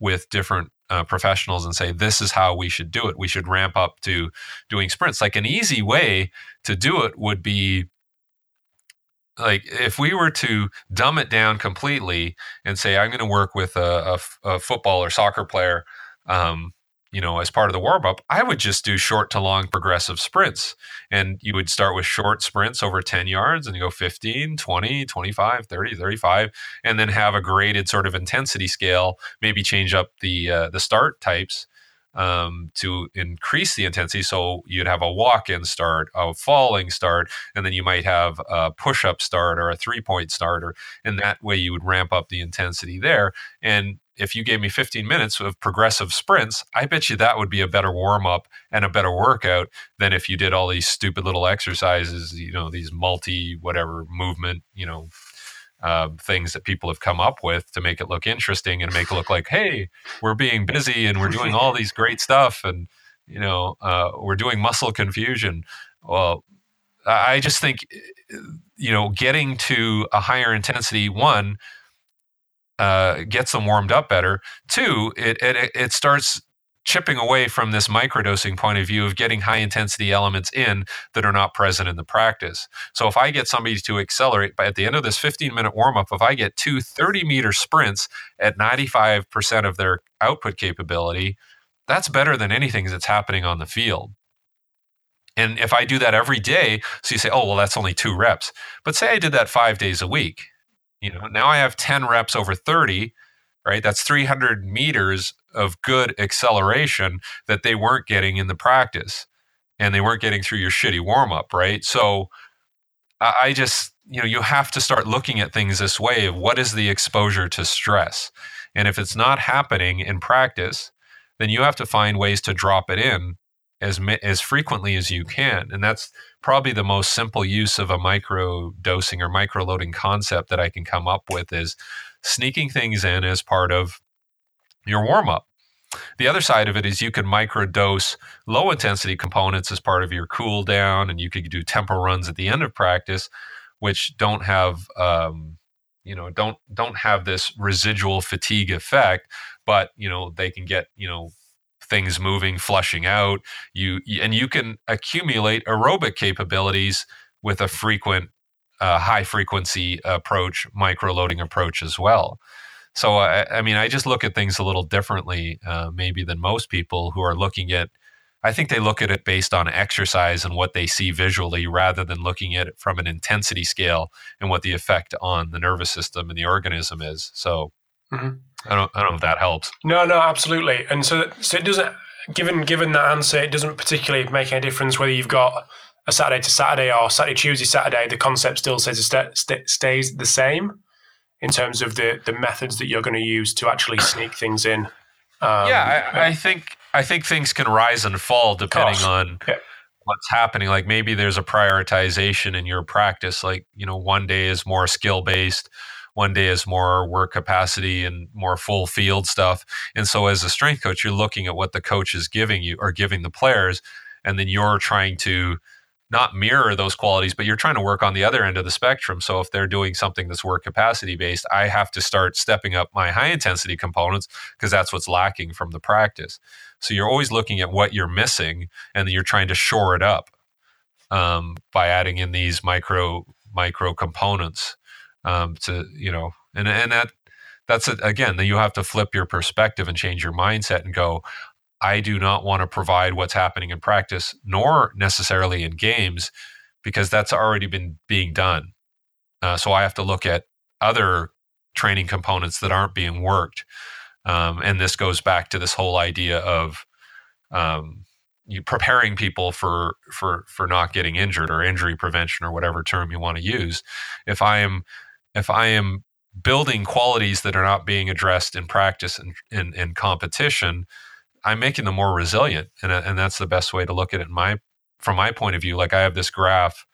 with different Uh, professionals and say, this is how we should do it. We should ramp up to doing sprints. Like an easy way to do it would be like if we were to dumb it down completely and say, I'm going to work with a, a, a football or soccer player, um, you know, as part of the warm up, I would just do short to long progressive sprints. And you would start with short sprints over ten yards and you go fifteen, twenty, twenty-five, thirty, thirty-five, and then have a graded sort of intensity scale, maybe change up the uh, the start types um, to increase the intensity. So you'd have a walk-in start, a falling start, and then you might have a push-up start or a three-point start, or, and that way you would ramp up the intensity there. And if you gave me fifteen minutes of progressive sprints, I bet you that would be a better warm-up and a better workout than if you did all these stupid little exercises, you know, these multi-whatever movement, you know, uh, things that people have come up with to make it look interesting and make it look like, hey, we're being busy and we're doing all these great stuff and, you know, uh, we're doing muscle confusion. Well, I just think, you know, getting to a higher intensity, one, Uh, gets them warmed up better. Two, it, it it starts chipping away from this microdosing point of view of getting high intensity elements in that are not present in the practice. So if I get somebody to accelerate, but at the end of this fifteen minute warm up, if I get two thirty meter sprints at ninety-five percent of their output capability, that's better than anything that's happening on the field. And if I do that every day, so you say, oh, well, that's only two reps. But say I did that five days a week. You know, now I have ten reps over thirty, right? That's three hundred meters of good acceleration that they weren't getting in the practice. And they weren't getting through your shitty warm-up, right? So I just, you know, you have to start looking at things this way of what is the exposure to stress? And if it's not happening in practice, then you have to find ways to drop it in as as frequently as you can. And that's probably the most simple use of a micro dosing or micro loading concept that I can come up with is sneaking things in as part of your warm-up. The other side of it is you can micro dose low intensity components as part of your cool down, and you could do tempo runs at the end of practice, which don't have um, you know, don't don't have this residual fatigue effect, but you know, they can get, you know, things moving, flushing out. You and you can accumulate aerobic capabilities with a frequent, uh, high frequency approach, micro loading approach as well. So I, I mean, I just look at things a little differently, uh, maybe than most people who are looking at. I think they look at it based on exercise and what they see visually, rather than looking at it from an intensity scale and what the effect on the nervous system and the organism is. So mm-hmm. I don't, I don't know if that helps. No, no, absolutely. And so, so it doesn't. Given, given that answer, it doesn't particularly make any difference whether you've got a Saturday to Saturday or Saturday, Tuesday, Saturday. The concept still stays st- st- stays the same. In terms of the the methods that you're going to use to actually sneak things in, um, yeah, I, I think I think things can rise and fall depending on yeah. what's happening. Like maybe there's a prioritization in your practice. Like, you know, one day is more skill based, one day is more work capacity and more full field stuff. And so, as a strength coach, you're looking at what the coach is giving you or giving the players, and then you're trying to not mirror those qualities, but you're trying to work on the other end of the spectrum. So if they're doing something that's work capacity based, I have to start stepping up my high intensity components because that's what's lacking from the practice. So you're always looking at what you're missing, and then you're trying to shore it up um, by adding in these micro micro components um, to, you know, and and that that's it. Again, then you have to flip your perspective and change your mindset and go, I do not want to provide what's happening in practice, nor necessarily in games, because that's already been being done. Uh, so I have to look at other training components that aren't being worked. Um, and this goes back to this whole idea of um, you preparing people for, for, for not getting injured, or injury prevention, or whatever term you want to use. If I am, if I am building qualities that are not being addressed in practice and in, in competition, I'm making them more resilient, and and that's the best way to look at it. In my, from my point of view, like I have this graph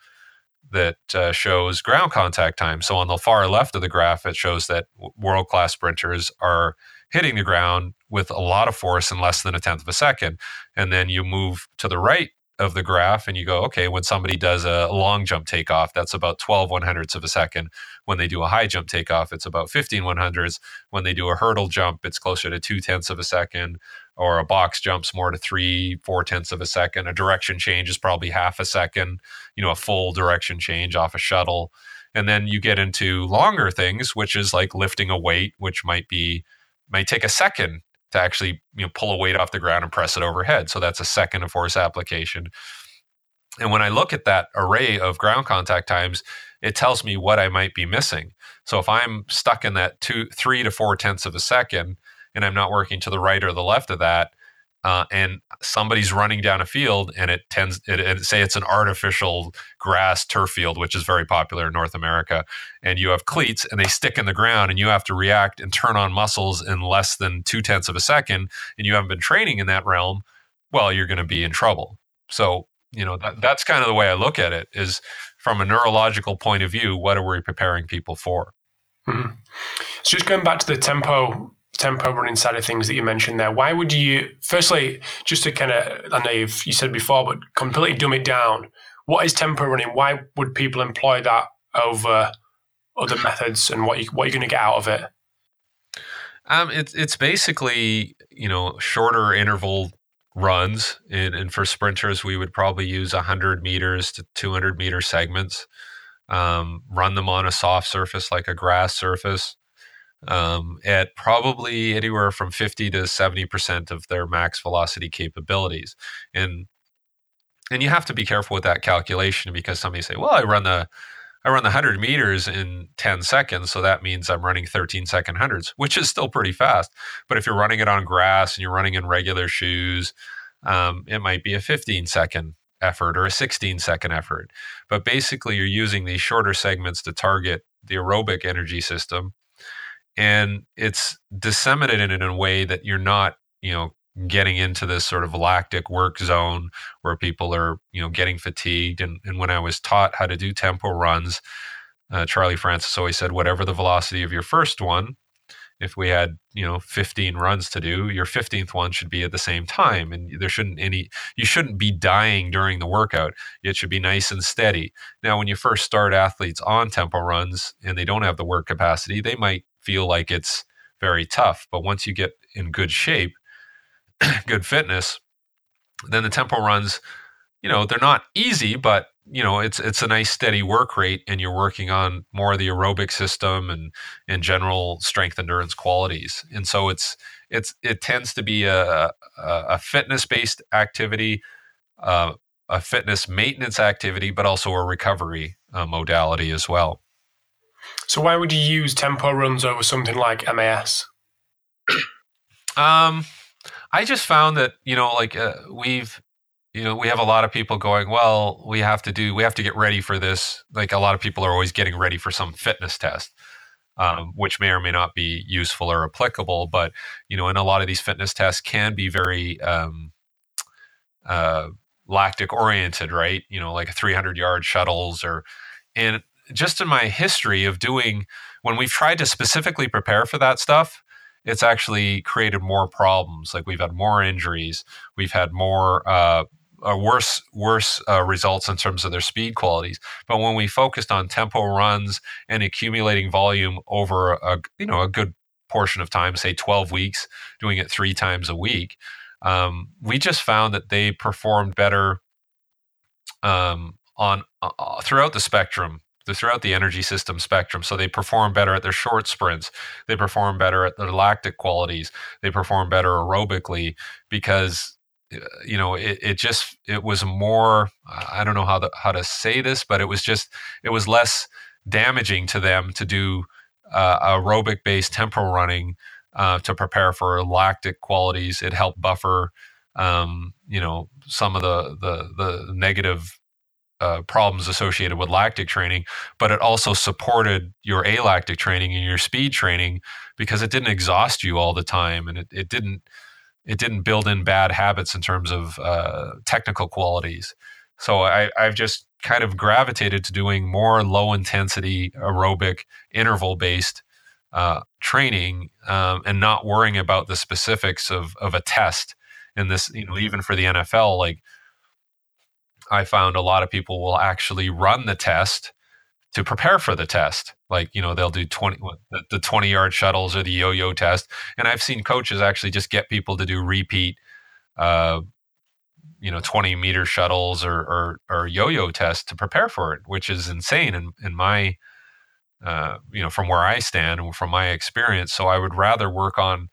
that uh, shows ground contact time. So on the far left of the graph, it shows that world-class sprinters are hitting the ground with a lot of force in less than a tenth of a second. And then you move to the right of the graph and you go, okay, when somebody does a long jump takeoff, that's about twelve one-hundredths of a second. When they do a high jump takeoff, it's about fifteen one-hundredths. When they do a hurdle jump, it's closer to two-tenths of a second, or a box jump's more to three, four-tenths of a second. A direction change is probably half a second, you know, a full direction change off a shuttle. And then you get into longer things, which is like lifting a weight, which might be, might take a second to actually, you know, pull a weight off the ground and press it overhead. So that's a second of force application. And when I look at that array of ground contact times, it tells me what I might be missing. So if I'm stuck in that two, three to four tenths of a second, and I'm not working to the right or the left of that, uh, and somebody's running down a field, and it tends, it, it, say it's an artificial grass turf field, which is very popular in North America, and you have cleats and they stick in the ground, and you have to react and turn on muscles in less than two tenths of a second, and you haven't been training in that realm, well, you're going to be in trouble. So, you know, that, that's kind of the way I look at it, is from a neurological point of view, what are we preparing people for? Mm-hmm. So just going back to the tempo tempo running side of things that you mentioned there, why would you, firstly, just to kind of, I know you've, you said before, but completely dumb it down, what is tempo running? Why would people employ that over other methods, and what, you, what you're going to get out of it? Um, it, it's basically, you know, shorter interval runs, and, and for sprinters, we would probably use one hundred meters to two hundred meter segments, um, run them on a soft surface like a grass surface, Um, at probably anywhere from fifty to seventy percent of their max velocity capabilities. And And you have to be careful with that calculation, because somebody say, well, I run the I run the one hundred meters in ten seconds, so that means I'm running thirteen second hundreds, which is still pretty fast. But if you're running it on grass and you're running in regular shoes, um, it might be a fifteen second effort or a sixteen second effort. But basically, you're using these shorter segments to target the aerobic energy system. And it's disseminated in a way that you're not, you know, getting into this sort of lactic work zone where people are, you know, getting fatigued. And, and when I was taught how to do tempo runs, uh, Charlie Francis always said, whatever the velocity of your first one, if we had, you know, fifteen runs to do, your fifteenth one should be at the same time. And there shouldn't any, you shouldn't be dying during the workout. It should be nice and steady. Now, when you first start athletes on tempo runs and they don't have the work capacity, they might feel like it's very tough. But once you get in good shape, good fitness, then the tempo runs, you know, they're not easy, but you know, it's it's a nice steady work rate, and you're working on more of the aerobic system and and general strength endurance qualities. And so it's it's it tends to be a a, a fitness based activity, uh, a fitness maintenance activity, but also a recovery uh, modality as well. So why would you use tempo runs over something like M A S? um. I just found that, you know, like uh, we've, you know, we have a lot of people going, well, we have to do, we have to get ready for this. Like a lot of people are always getting ready for some fitness test, um, which may or may not be useful or applicable. But, you know, and a lot of these fitness tests can be very um, uh, lactic oriented, right? You know, like three hundred yard shuttles or, and just in my history of doing, when we've tried to specifically prepare for that stuff, it's actually created more problems. Like we've had more injuries, we've had more uh, uh, worse worse uh, results in terms of their speed qualities. But when we focused on tempo runs and accumulating volume over a you know a good portion of time, say twelve weeks, doing it three times a week, um, we just found that they performed better um, on uh, throughout the spectrum. Throughout the energy system spectrum. So they perform better at their short sprints. They perform better at their lactic qualities. They perform better aerobically because, you know, it, it just, it was more, I don't know how to, how to say this, but it was just, it was less damaging to them to do uh, aerobic based tempo running uh, to prepare for lactic qualities. It helped buffer, um, you know, some of the, the, the negative Uh, problems associated with lactic training, but it also supported your alactic training and your speed training because it didn't exhaust you all the time, and it, it didn't it didn't build in bad habits in terms of uh, technical qualities. So I, I've just kind of gravitated to doing more low intensity aerobic interval based uh, training um, and not worrying about the specifics of of a test. And this, you know, even for the N F L, like. I found a lot of people will actually run the test to prepare for the test. Like, you know, they'll do twenty, the twenty yard shuttles or the yo-yo test. And I've seen coaches actually just get people to do repeat, uh, you know, twenty meter shuttles or, or, or yo-yo tests to prepare for it, which is insane in, in my, uh, you know, from where I stand and from my experience. So I would rather work on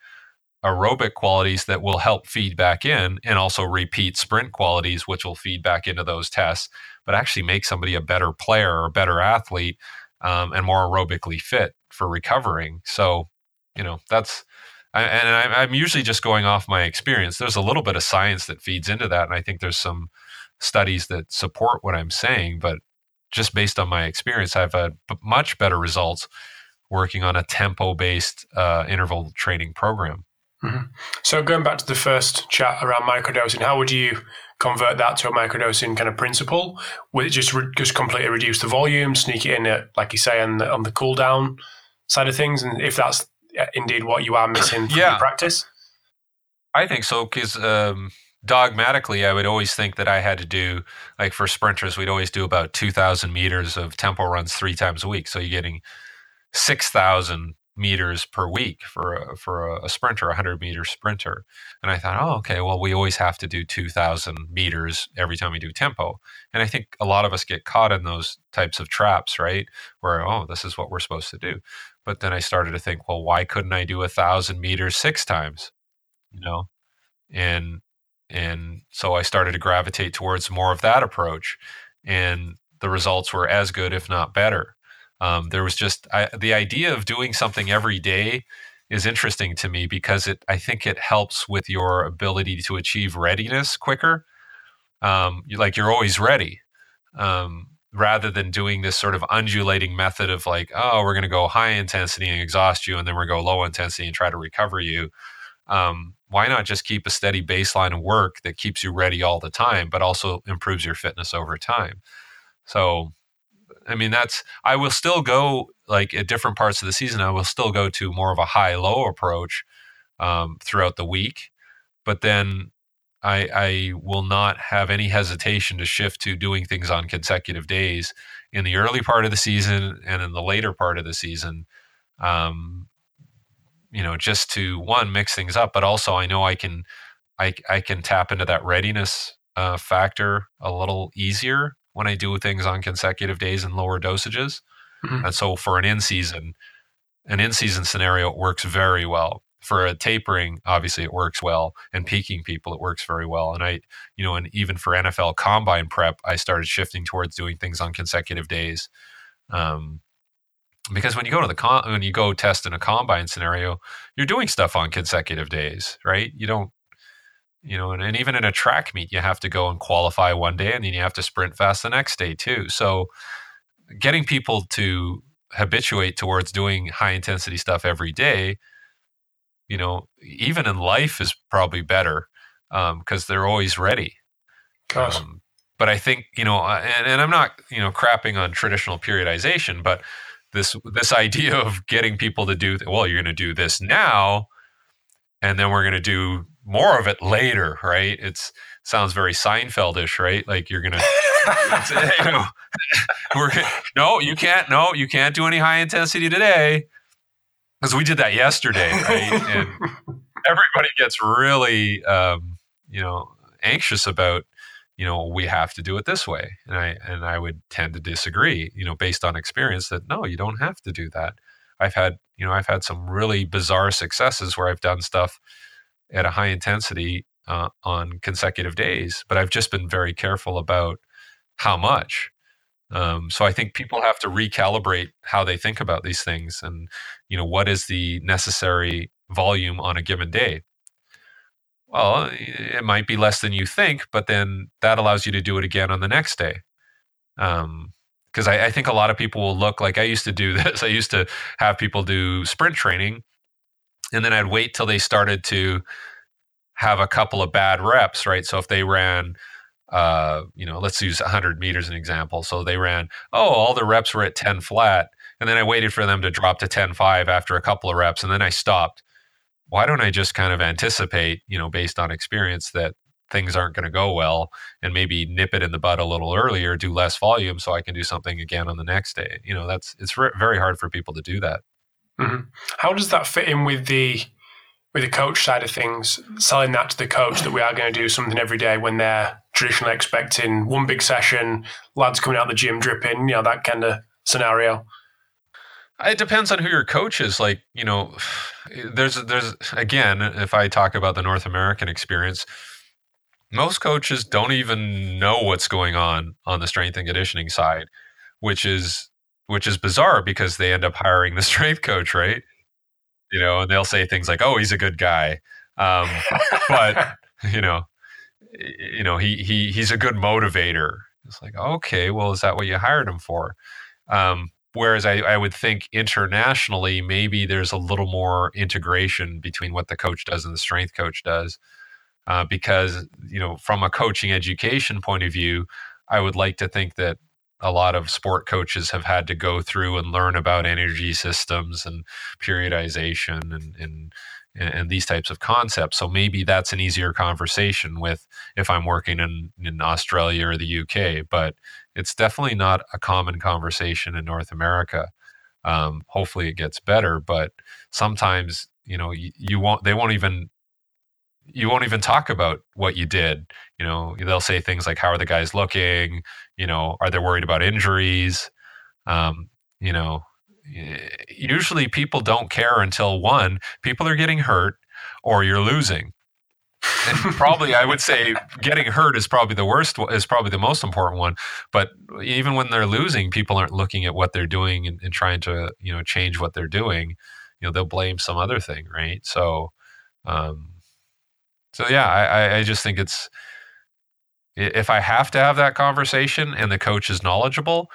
aerobic qualities that will help feed back in, and also repeat sprint qualities, which will feed back into those tests, but actually make somebody a better player or better athlete um, and more aerobically fit for recovering. So, you know, that's, I, and I, I'm usually just going off my experience. There's a little bit of science that feeds into that. And I think there's some studies that support what I'm saying, but just based on my experience, I've had much better results working on a tempo-based uh, interval training program. Mm-hmm. So going back to the first chat around microdosing, how would you convert that to a microdosing kind of principle? Would it just re- just completely reduce the volume, sneak it in at, like you say, on the, on the cool down side of things? And if that's indeed what you are missing from yeah. your practice? I think so, because um, dogmatically, I would always think that I had to do, like for sprinters, we'd always do about two thousand meters of tempo runs three times a week. So you're getting six thousand meters per week for a, for a sprinter, a one hundred meter sprinter. And I thought, oh, okay, well, we always have to do two thousand meters every time we do tempo. And I think a lot of us get caught in those types of traps, right? Where, oh, this is what we're supposed to do. But then I started to think, well, why couldn't I do a thousand meters six times, you know? And And so I started to gravitate towards more of that approach. And the results were as good, if not better. Um, there was just I, the idea of doing something every day is interesting to me because it I think it helps with your ability to achieve readiness quicker. Um, you, like you're always ready, um, rather than doing this sort of undulating method of like, oh, we're going to go high intensity and exhaust you, and then we're going to go low intensity and try to recover you. Um, why not just keep a steady baseline of work that keeps you ready all the time, but also improves your fitness over time? So, I mean, that's, I will still go like at different parts of the season, I will still go to more of a high-low approach um, throughout the week, but then I, I will not have any hesitation to shift to doing things on consecutive days in the early part of the season and in the later part of the season, um, you know, just to one, mix things up, but also I know I can, I, I can tap into that readiness uh, factor a little easier when I do things on consecutive days and lower dosages. Mm-hmm. And so for an in-season, an in-season scenario, it works very well. For a tapering, obviously it works well. And peaking people, it works very well. And I, you know, and even for N F L combine prep, I started shifting towards doing things on consecutive days. Um, because when you go to the con- when you go test in a combine scenario, you're doing stuff on consecutive days, right? You don't, You know, and, and even in a track meet, you have to go and qualify one day and then you have to sprint fast the next day too. So getting people to habituate towards doing high intensity stuff every day, you know, even in life is probably better because um, they're always ready. Gosh. Um, but I think, you know, and, and I'm not, you know, crapping on traditional periodization, but this this idea of getting people to do, well, you're going to do this now and then we're going to do more of it later, right? It's sounds very Seinfeldish, right? Like you're gonna, you know, we're, no, you can't, no, you can't do any high intensity today because we did that yesterday, right? And everybody gets really, um, you know, anxious about, you know, we have to do it this way, and I and I would tend to disagree, you know, based on experience that no, you don't have to do that. I've had, you know, I've had some really bizarre successes where I've done stuff at a high intensity uh, on consecutive days, but I've just been very careful about how much. Um, so I think people have to recalibrate how they think about these things and, you know, what is the necessary volume on a given day? Well, it might be less than you think, but then that allows you to do it again on the next day. Um, because I, I think a lot of people will look like I used to do this. I used to have people do sprint training and then I'd wait till they started to have a couple of bad reps, right? So if they ran, uh, you know, let's use one hundred meters as an example. So they ran, oh, all the reps were at ten flat. And then I waited for them to drop to ten five after a couple of reps. And then I stopped. Why don't I just kind of anticipate, you know, based on experience that things aren't going to go well and maybe nip it in the bud a little earlier, do less volume so I can do something again on the next day. You know, that's, it's re- very hard for people to do that. Mm-hmm. How does that fit in with the with the coach side of things, selling that to the coach that we are going to do something every day when they're traditionally expecting one big session, lads coming out of the gym dripping, you know, that kind of scenario? It depends on who your coach is. Like, you know, there's, there's again, if I talk about the North American experience, most coaches don't even know what's going on on the strength and conditioning side, which is which is bizarre because they end up hiring the strength coach, right? You know, and they'll say things like, oh, he's a good guy. Um, but, you know, you know, he, he, he's a good motivator. It's like, okay, well, is that what you hired him for? Um, whereas I, I would think internationally, maybe there's a little more integration between what the coach does and the strength coach does. Uh, because, you know, from a coaching education point of view, I would like to think that a lot of sport coaches have had to go through and learn about energy systems and periodization and, and, and these types of concepts. So maybe that's an easier conversation with if I'm working in, in Australia or the U K, but it's definitely not a common conversation in North America. Um, hopefully it gets better, but sometimes, you know, you, you won't, they won't even, you won't even talk about what you did. You know, they'll say things like, how are the guys looking? You know, are they worried about injuries? Um, you know, usually people don't care until one, people are getting hurt or you're losing. And probably, I would say, getting hurt is probably the worst, is probably the most important one. But even when they're losing, people aren't looking at what they're doing and, and trying to, you know, change what they're doing. You know, they'll blame some other thing, right? So, um, so yeah, I, I just think it's, if I have to have that conversation and the coach is knowledgeable,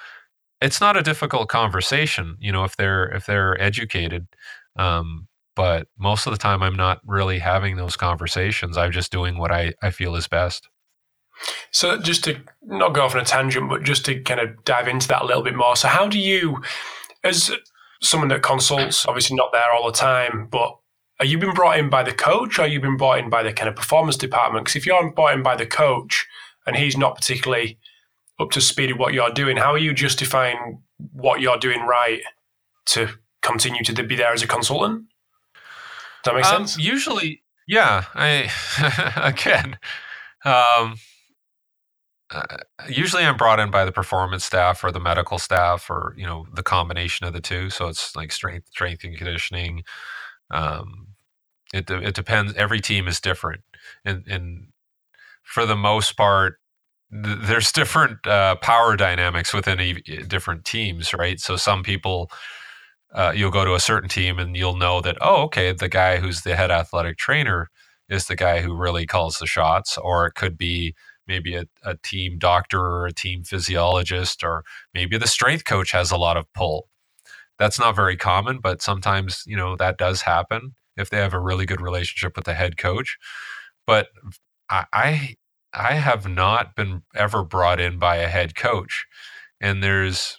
it's not a difficult conversation, you know, if they're, if they're educated. Um, but most of the time I'm not really having those conversations. I'm just doing what I, I feel is best. So just to not go off on a tangent, but just to kind of dive into that a little bit more. So how do you, as someone that consults, obviously not there all the time, but are you been brought in by the coach, or are you been brought in by the kind of performance department? Because if you're brought in by the coach and he's not particularly up to speed of what you're doing, how are you justifying what you're doing right to continue to be there as a consultant? Does that make um, sense? Usually, yeah. I again, um, uh, usually I'm brought in by the performance staff or the medical staff, or you know, the combination of the two. So it's like strength, strength and conditioning. Um, it it depends. Every team is different, and and for the most part, there's different uh, power dynamics within a, different teams, right? So some people, uh, you'll go to a certain team and you'll know that, oh, okay, the guy who's the head athletic trainer is the guy who really calls the shots, or it could be maybe a, a team doctor or a team physiologist, or maybe the strength coach has a lot of pull. That's not very common, but sometimes, you know, that does happen if they have a really good relationship with the head coach. But I... I I have not been ever brought in by a head coach. And there's,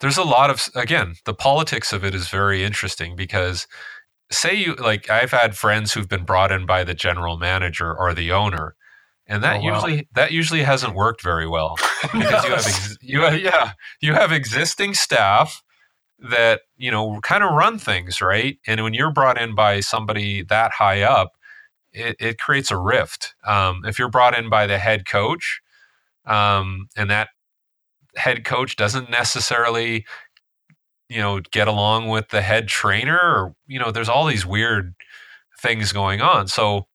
there's a lot of, again, the politics of it is very interesting, because say you, like, I've had friends who've been brought in by the general manager or the owner, and that oh, wow. usually, that usually hasn't worked very well, because you have, ex- you have, yeah, you have existing staff that, you know, kind of run things, right? And when you're brought in by somebody that high up, It, it creates a rift. Um, if you're brought in by the head coach, um, and that head coach doesn't necessarily, you know, get along with the head trainer, or, you know, there's all these weird things going on. So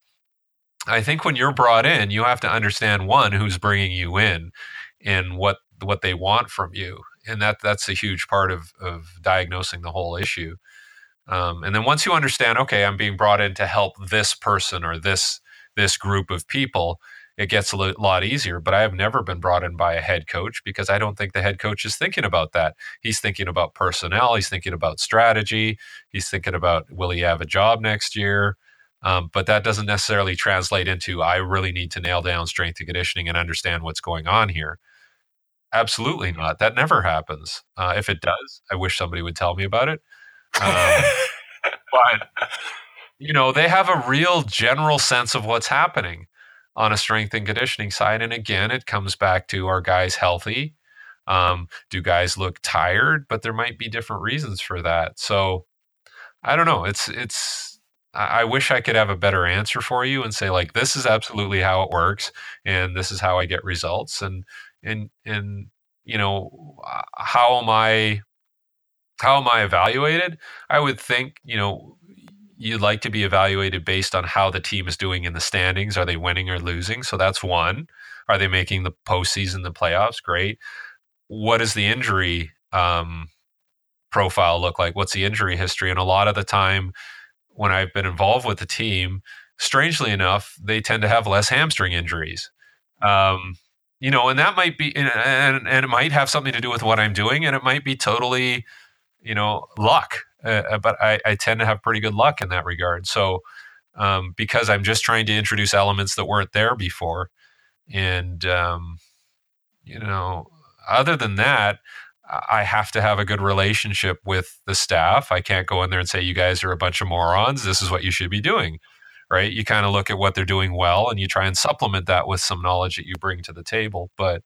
I think when you're brought in, you have to understand, one, who's bringing you in and what, what they want from you. And that, that's a huge part of, of diagnosing the whole issue. Um, and then once you understand, okay, I'm being brought in to help this person or this this group of people, it gets a lo- lot easier. But I have never been brought in by a head coach, because I don't think the head coach is thinking about that. He's thinking about personnel. He's thinking about strategy. He's thinking about, will he have a job next year? Um, but that doesn't necessarily translate into, I really need to nail down strength and conditioning and understand what's going on here. Absolutely not. That never happens. Uh, if it does, I wish somebody would tell me about it. um, but, you know, they have a real general sense of what's happening on a strength and conditioning side. And again, it comes back to, are guys healthy? Um, do guys look tired? But there might be different reasons for that. So I don't know. It's, it's, I wish I could have a better answer for you and say, like, this is absolutely how it works, and this is how I get results. And, and, and, you know, how am I, How am I evaluated? I would think, you know, you'd like to be evaluated based on how the team is doing in the standings. Are they winning or losing? So that's one. Are they making the postseason, the playoffs? Great. What does the injury um, profile look like? What's the injury history? And a lot of the time when I've been involved with the team, strangely enough, they tend to have less hamstring injuries. Um, you know, and that might be, and, and it might have something to do with what I'm doing, and it might be totally, you know, luck, uh, but I, I tend to have pretty good luck in that regard. So, um, because I'm just trying to introduce elements that weren't there before. And, um, you know, other than that, I have to have a good relationship with the staff. I can't go in there and say, you guys are a bunch of morons, this is what you should be doing, right? You kind of look at what they're doing well, and you try and supplement that with some knowledge that you bring to the table. But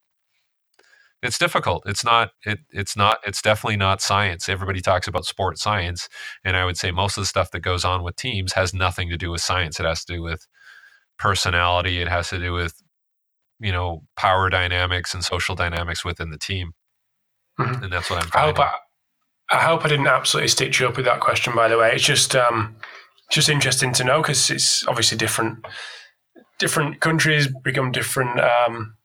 it's difficult. It's not, it, it's not, it's definitely not science. Everybody talks about sport science, and I would say most of the stuff that goes on with teams has nothing to do with science. It has to do with personality. It has to do with, you know, power dynamics and social dynamics within the team. Mm-hmm. And that's what I'm finding. I hope I, I hope I didn't absolutely stitch you up with that question, by the way. It's just, um, just interesting to know, because it's obviously different. Different countries become different um,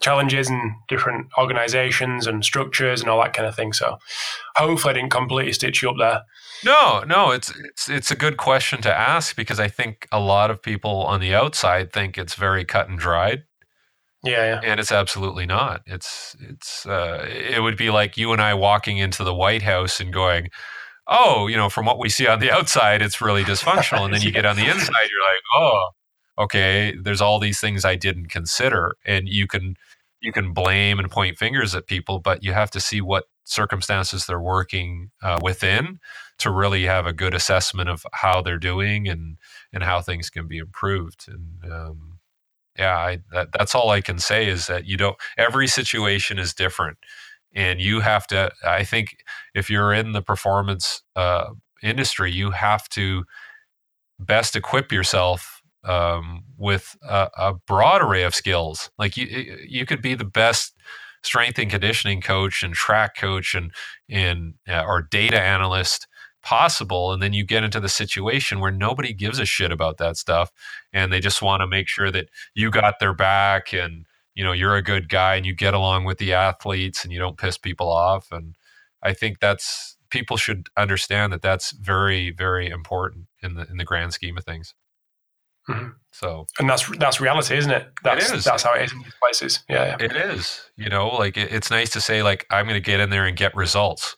challenges and different organizations and structures and all that kind of thing. So hopefully I didn't completely stitch you up there. No, no, it's, it's it's a good question to ask, because I think a lot of people on the outside think it's very cut and dried. Yeah, yeah. And it's absolutely not. It's it's uh, it would be like you and I walking into the White House and going, oh, you know, from what we see on the outside, it's really dysfunctional. And then you get on the inside, you're like, oh, okay, there's all these things I didn't consider. And you can you can blame and point fingers at people, but you have to see what circumstances they're working uh, within to really have a good assessment of how they're doing and and how things can be improved. And um, yeah, I, that, that's all I can say is that you don't. Every situation is different, and you have to. I think if you're in the performance uh, industry, you have to best equip yourself um, with a, a broad array of skills. Like you, you could be the best strength and conditioning coach and track coach and and uh, or data analyst possible, and then you get into the situation where nobody gives a shit about that stuff, and they just want to make sure that you got their back, and you know you're a good guy, and you get along with the athletes, and you don't piss people off. And I think that's people should understand that that's very, very important in the in the grand scheme of things. Mm-hmm. So, and that's that's reality, isn't it? That's, it is. That's how it is in these places. Yeah, yeah. It is. You know, like it, it's nice to say, like, I'm going to get in there and get results.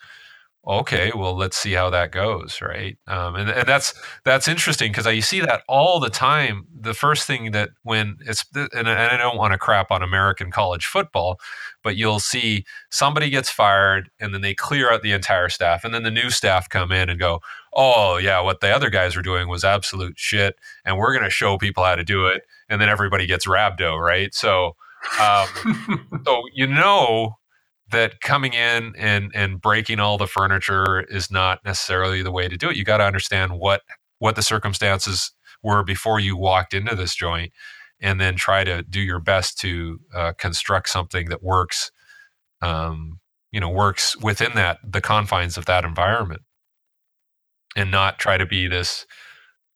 Okay, well, let's see how that goes, right? Um, and and that's that's interesting, because I see that all the time. The first thing that when it's and and I don't want to crap on American college football, but you'll see somebody gets fired and then they clear out the entire staff, and then the new staff come in and go, oh yeah, what the other guys were doing was absolute shit, and we're going to show people how to do it, and then everybody gets rabdo, right? So, um, so you know. That coming in and, and breaking all the furniture is not necessarily the way to do it. You got to understand what what the circumstances were before you walked into this joint, and then try to do your best to uh, construct something that works, um, you know, works within that the confines of that environment, and not try to be this,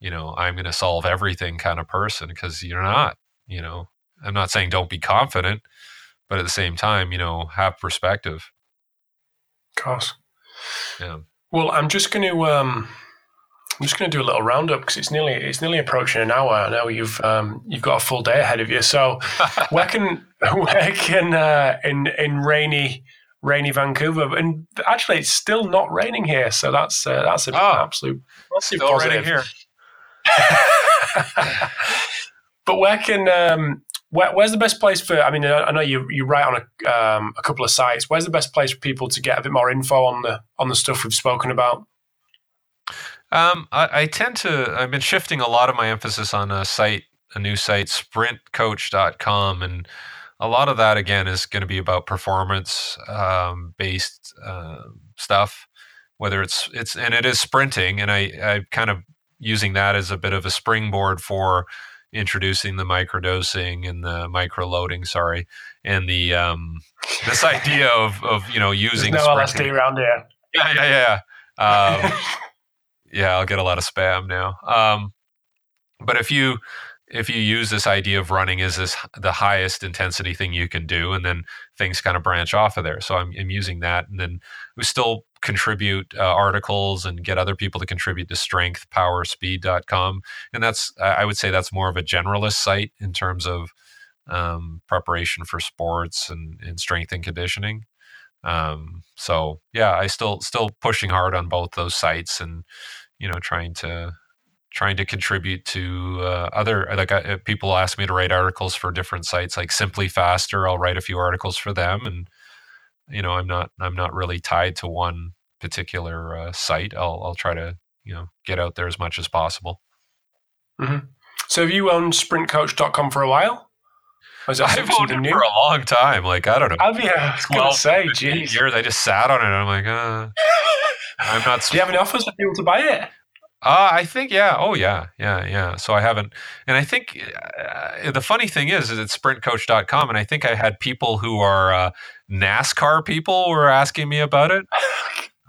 you know, I'm going to solve everything kind of person, because you're not. You know, I'm not saying don't be confident. But at the same time, you know, have perspective. Of course. Yeah. Well, I'm just going to um, I'm just going to do a little roundup, because it's nearly it's nearly approaching an hour. I know you've um, you've got a full day ahead of you. So where can where can uh, in in rainy rainy Vancouver, and actually it's still not raining here, so that's uh, that's an oh, absolute massive still positive. Raining here. But where can um, Where, where's the best place for, I mean, I know you you write on a, um, a couple of sites. Where's the best place for people to get a bit more info on the on the stuff we've spoken about? Um, I, I tend to, I've been shifting a lot of my emphasis on a site, a new site, sprint coach dot com. And a lot of that, again, is going to be about performance-based um, uh, stuff, whether it's, it's, and it is sprinting. And I, I'm kind of using that as a bit of a springboard for introducing the microdosing and the microloading, sorry, and the um, this idea of of you know using There's no L S D around here. Yeah, yeah, yeah. Um, yeah, I'll get a lot of spam now. Um, but if you if you use this idea of running as this the highest intensity thing you can do, and then things kind of branch off of there. So I'm I'm using that, and then we still contribute uh, articles and get other people to contribute to strength power speed dot com. And that's, I would say that's more of a generalist site in terms of um, preparation for sports and, and strength and conditioning. Um, so yeah, I still, still pushing hard on both those sites, and, you know, trying to, trying to contribute to uh, other, like I, people ask me to write articles for different sites, like Simply Faster. I'll write a few articles for them, and, you know, I'm not, I'm not really tied to one particular uh, site. I'll, I'll try to, you know, get out there as much as possible. Mm-hmm. So have you owned sprint coach dot com for a while? I've owned it new? for a long time. Like, I don't know. I've, yeah, I was going to say, geez. Years, I just sat on it. And I'm like, uh, I'm not. Sp- Do you have any offers for people to buy it? Uh, I think, yeah. Oh, yeah, yeah, yeah. So I haven't. And I think uh, the funny thing is, is it's sprint coach dot com. And I think I had people who are uh, NASCAR people were asking me about it.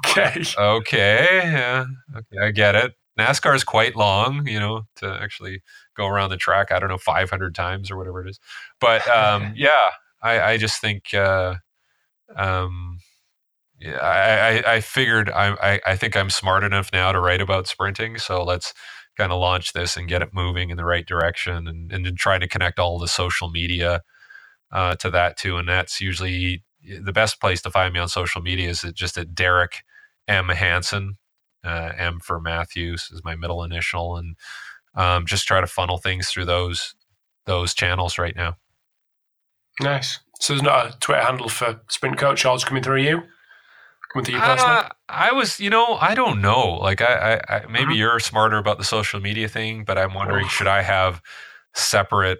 Okay. Okay. Yeah. Okay. I get it. NASCAR is quite long, you know, to actually go around the track, I don't know, five hundred times or whatever it is. But um, yeah, I, I just think, uh, um, yeah, I, I, I figured I, I think I'm smart enough now to write about sprinting. So let's kind of launch this and get it moving in the right direction, and, and then try to connect all the social media uh, to that too. And that's usually the best place to find me on social media is just at Derek M. Hansen. Uh, M for Matthews is my middle initial, and um, just try to funnel things through those those channels right now. Nice. So there's not a Twitter handle for Sprint Coach? Charles, coming through you? Coming through you personally? Uh, I was, you know, I don't know. Like, I, I, I maybe mm-hmm. you're smarter about the social media thing, but I'm wondering, oh. should I have separate,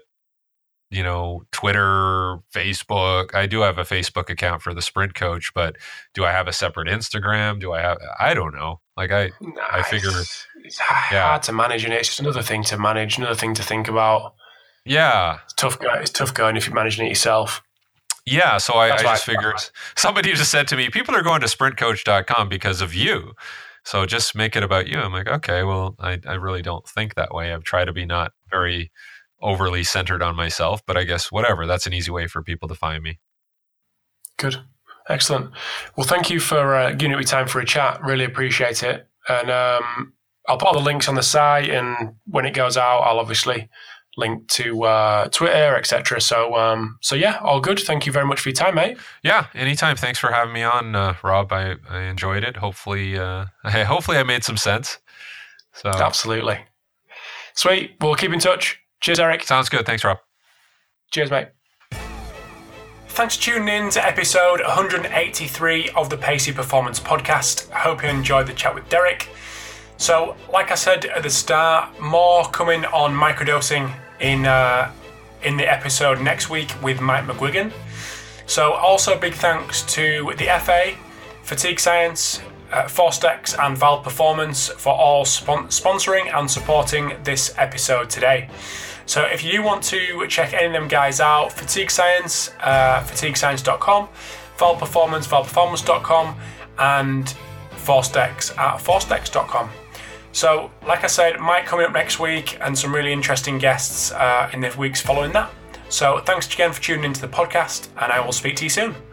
you know, Twitter, Facebook? I do have a Facebook account for the Sprint Coach, but do I have a separate Instagram? Do I have, I don't know. Like I, nah, I figure it's, it's hard yeah. to manage, and it's just another thing to manage, another thing to think about. Yeah. It's tough. It's tough going if you're managing it yourself. Yeah. So I, I just I figured somebody just said to me, people are going to sprint coach dot com because of you. So just make it about you. I'm like, okay, well, I, I really don't think that way. I've tried to be not very overly centered on myself, but I guess whatever, that's an easy way for people to find me. Good. Excellent. Well, thank you for uh, giving me time for a chat. Really appreciate it. And um, I'll put all the links on the site, and when it goes out, I'll obviously link to uh, Twitter, et cetera. So, um, so yeah, all good. Thank you very much for your time, mate. Yeah, anytime. Thanks for having me on, uh, Rob. I, I enjoyed it. Hopefully, uh, I, hopefully I made some sense. So absolutely. Sweet. We'll keep in touch. Cheers, Eric. Sounds good. Thanks, Rob. Cheers, mate. Thanks for tuning in to episode one hundred eighty-three of the Pacey Performance Podcast. I hope you enjoyed the chat with Derek. So, like I said at the start, more coming on microdosing in uh, in the episode next week with Mike McGuigan. So, also big thanks to the F A, Fatigue Science, uh, ForceDecks and Vald Performance for all spon- sponsoring and supporting this episode today. So if you want to check any of them guys out, Fatigue Science, uh, fatigue science dot com, Vald Performance, vald performance dot com, and ForceDecks at force decks dot com. So, like I said, Mike coming up next week and some really interesting guests uh, in the weeks following that. So thanks again for tuning into the podcast, and I will speak to you soon.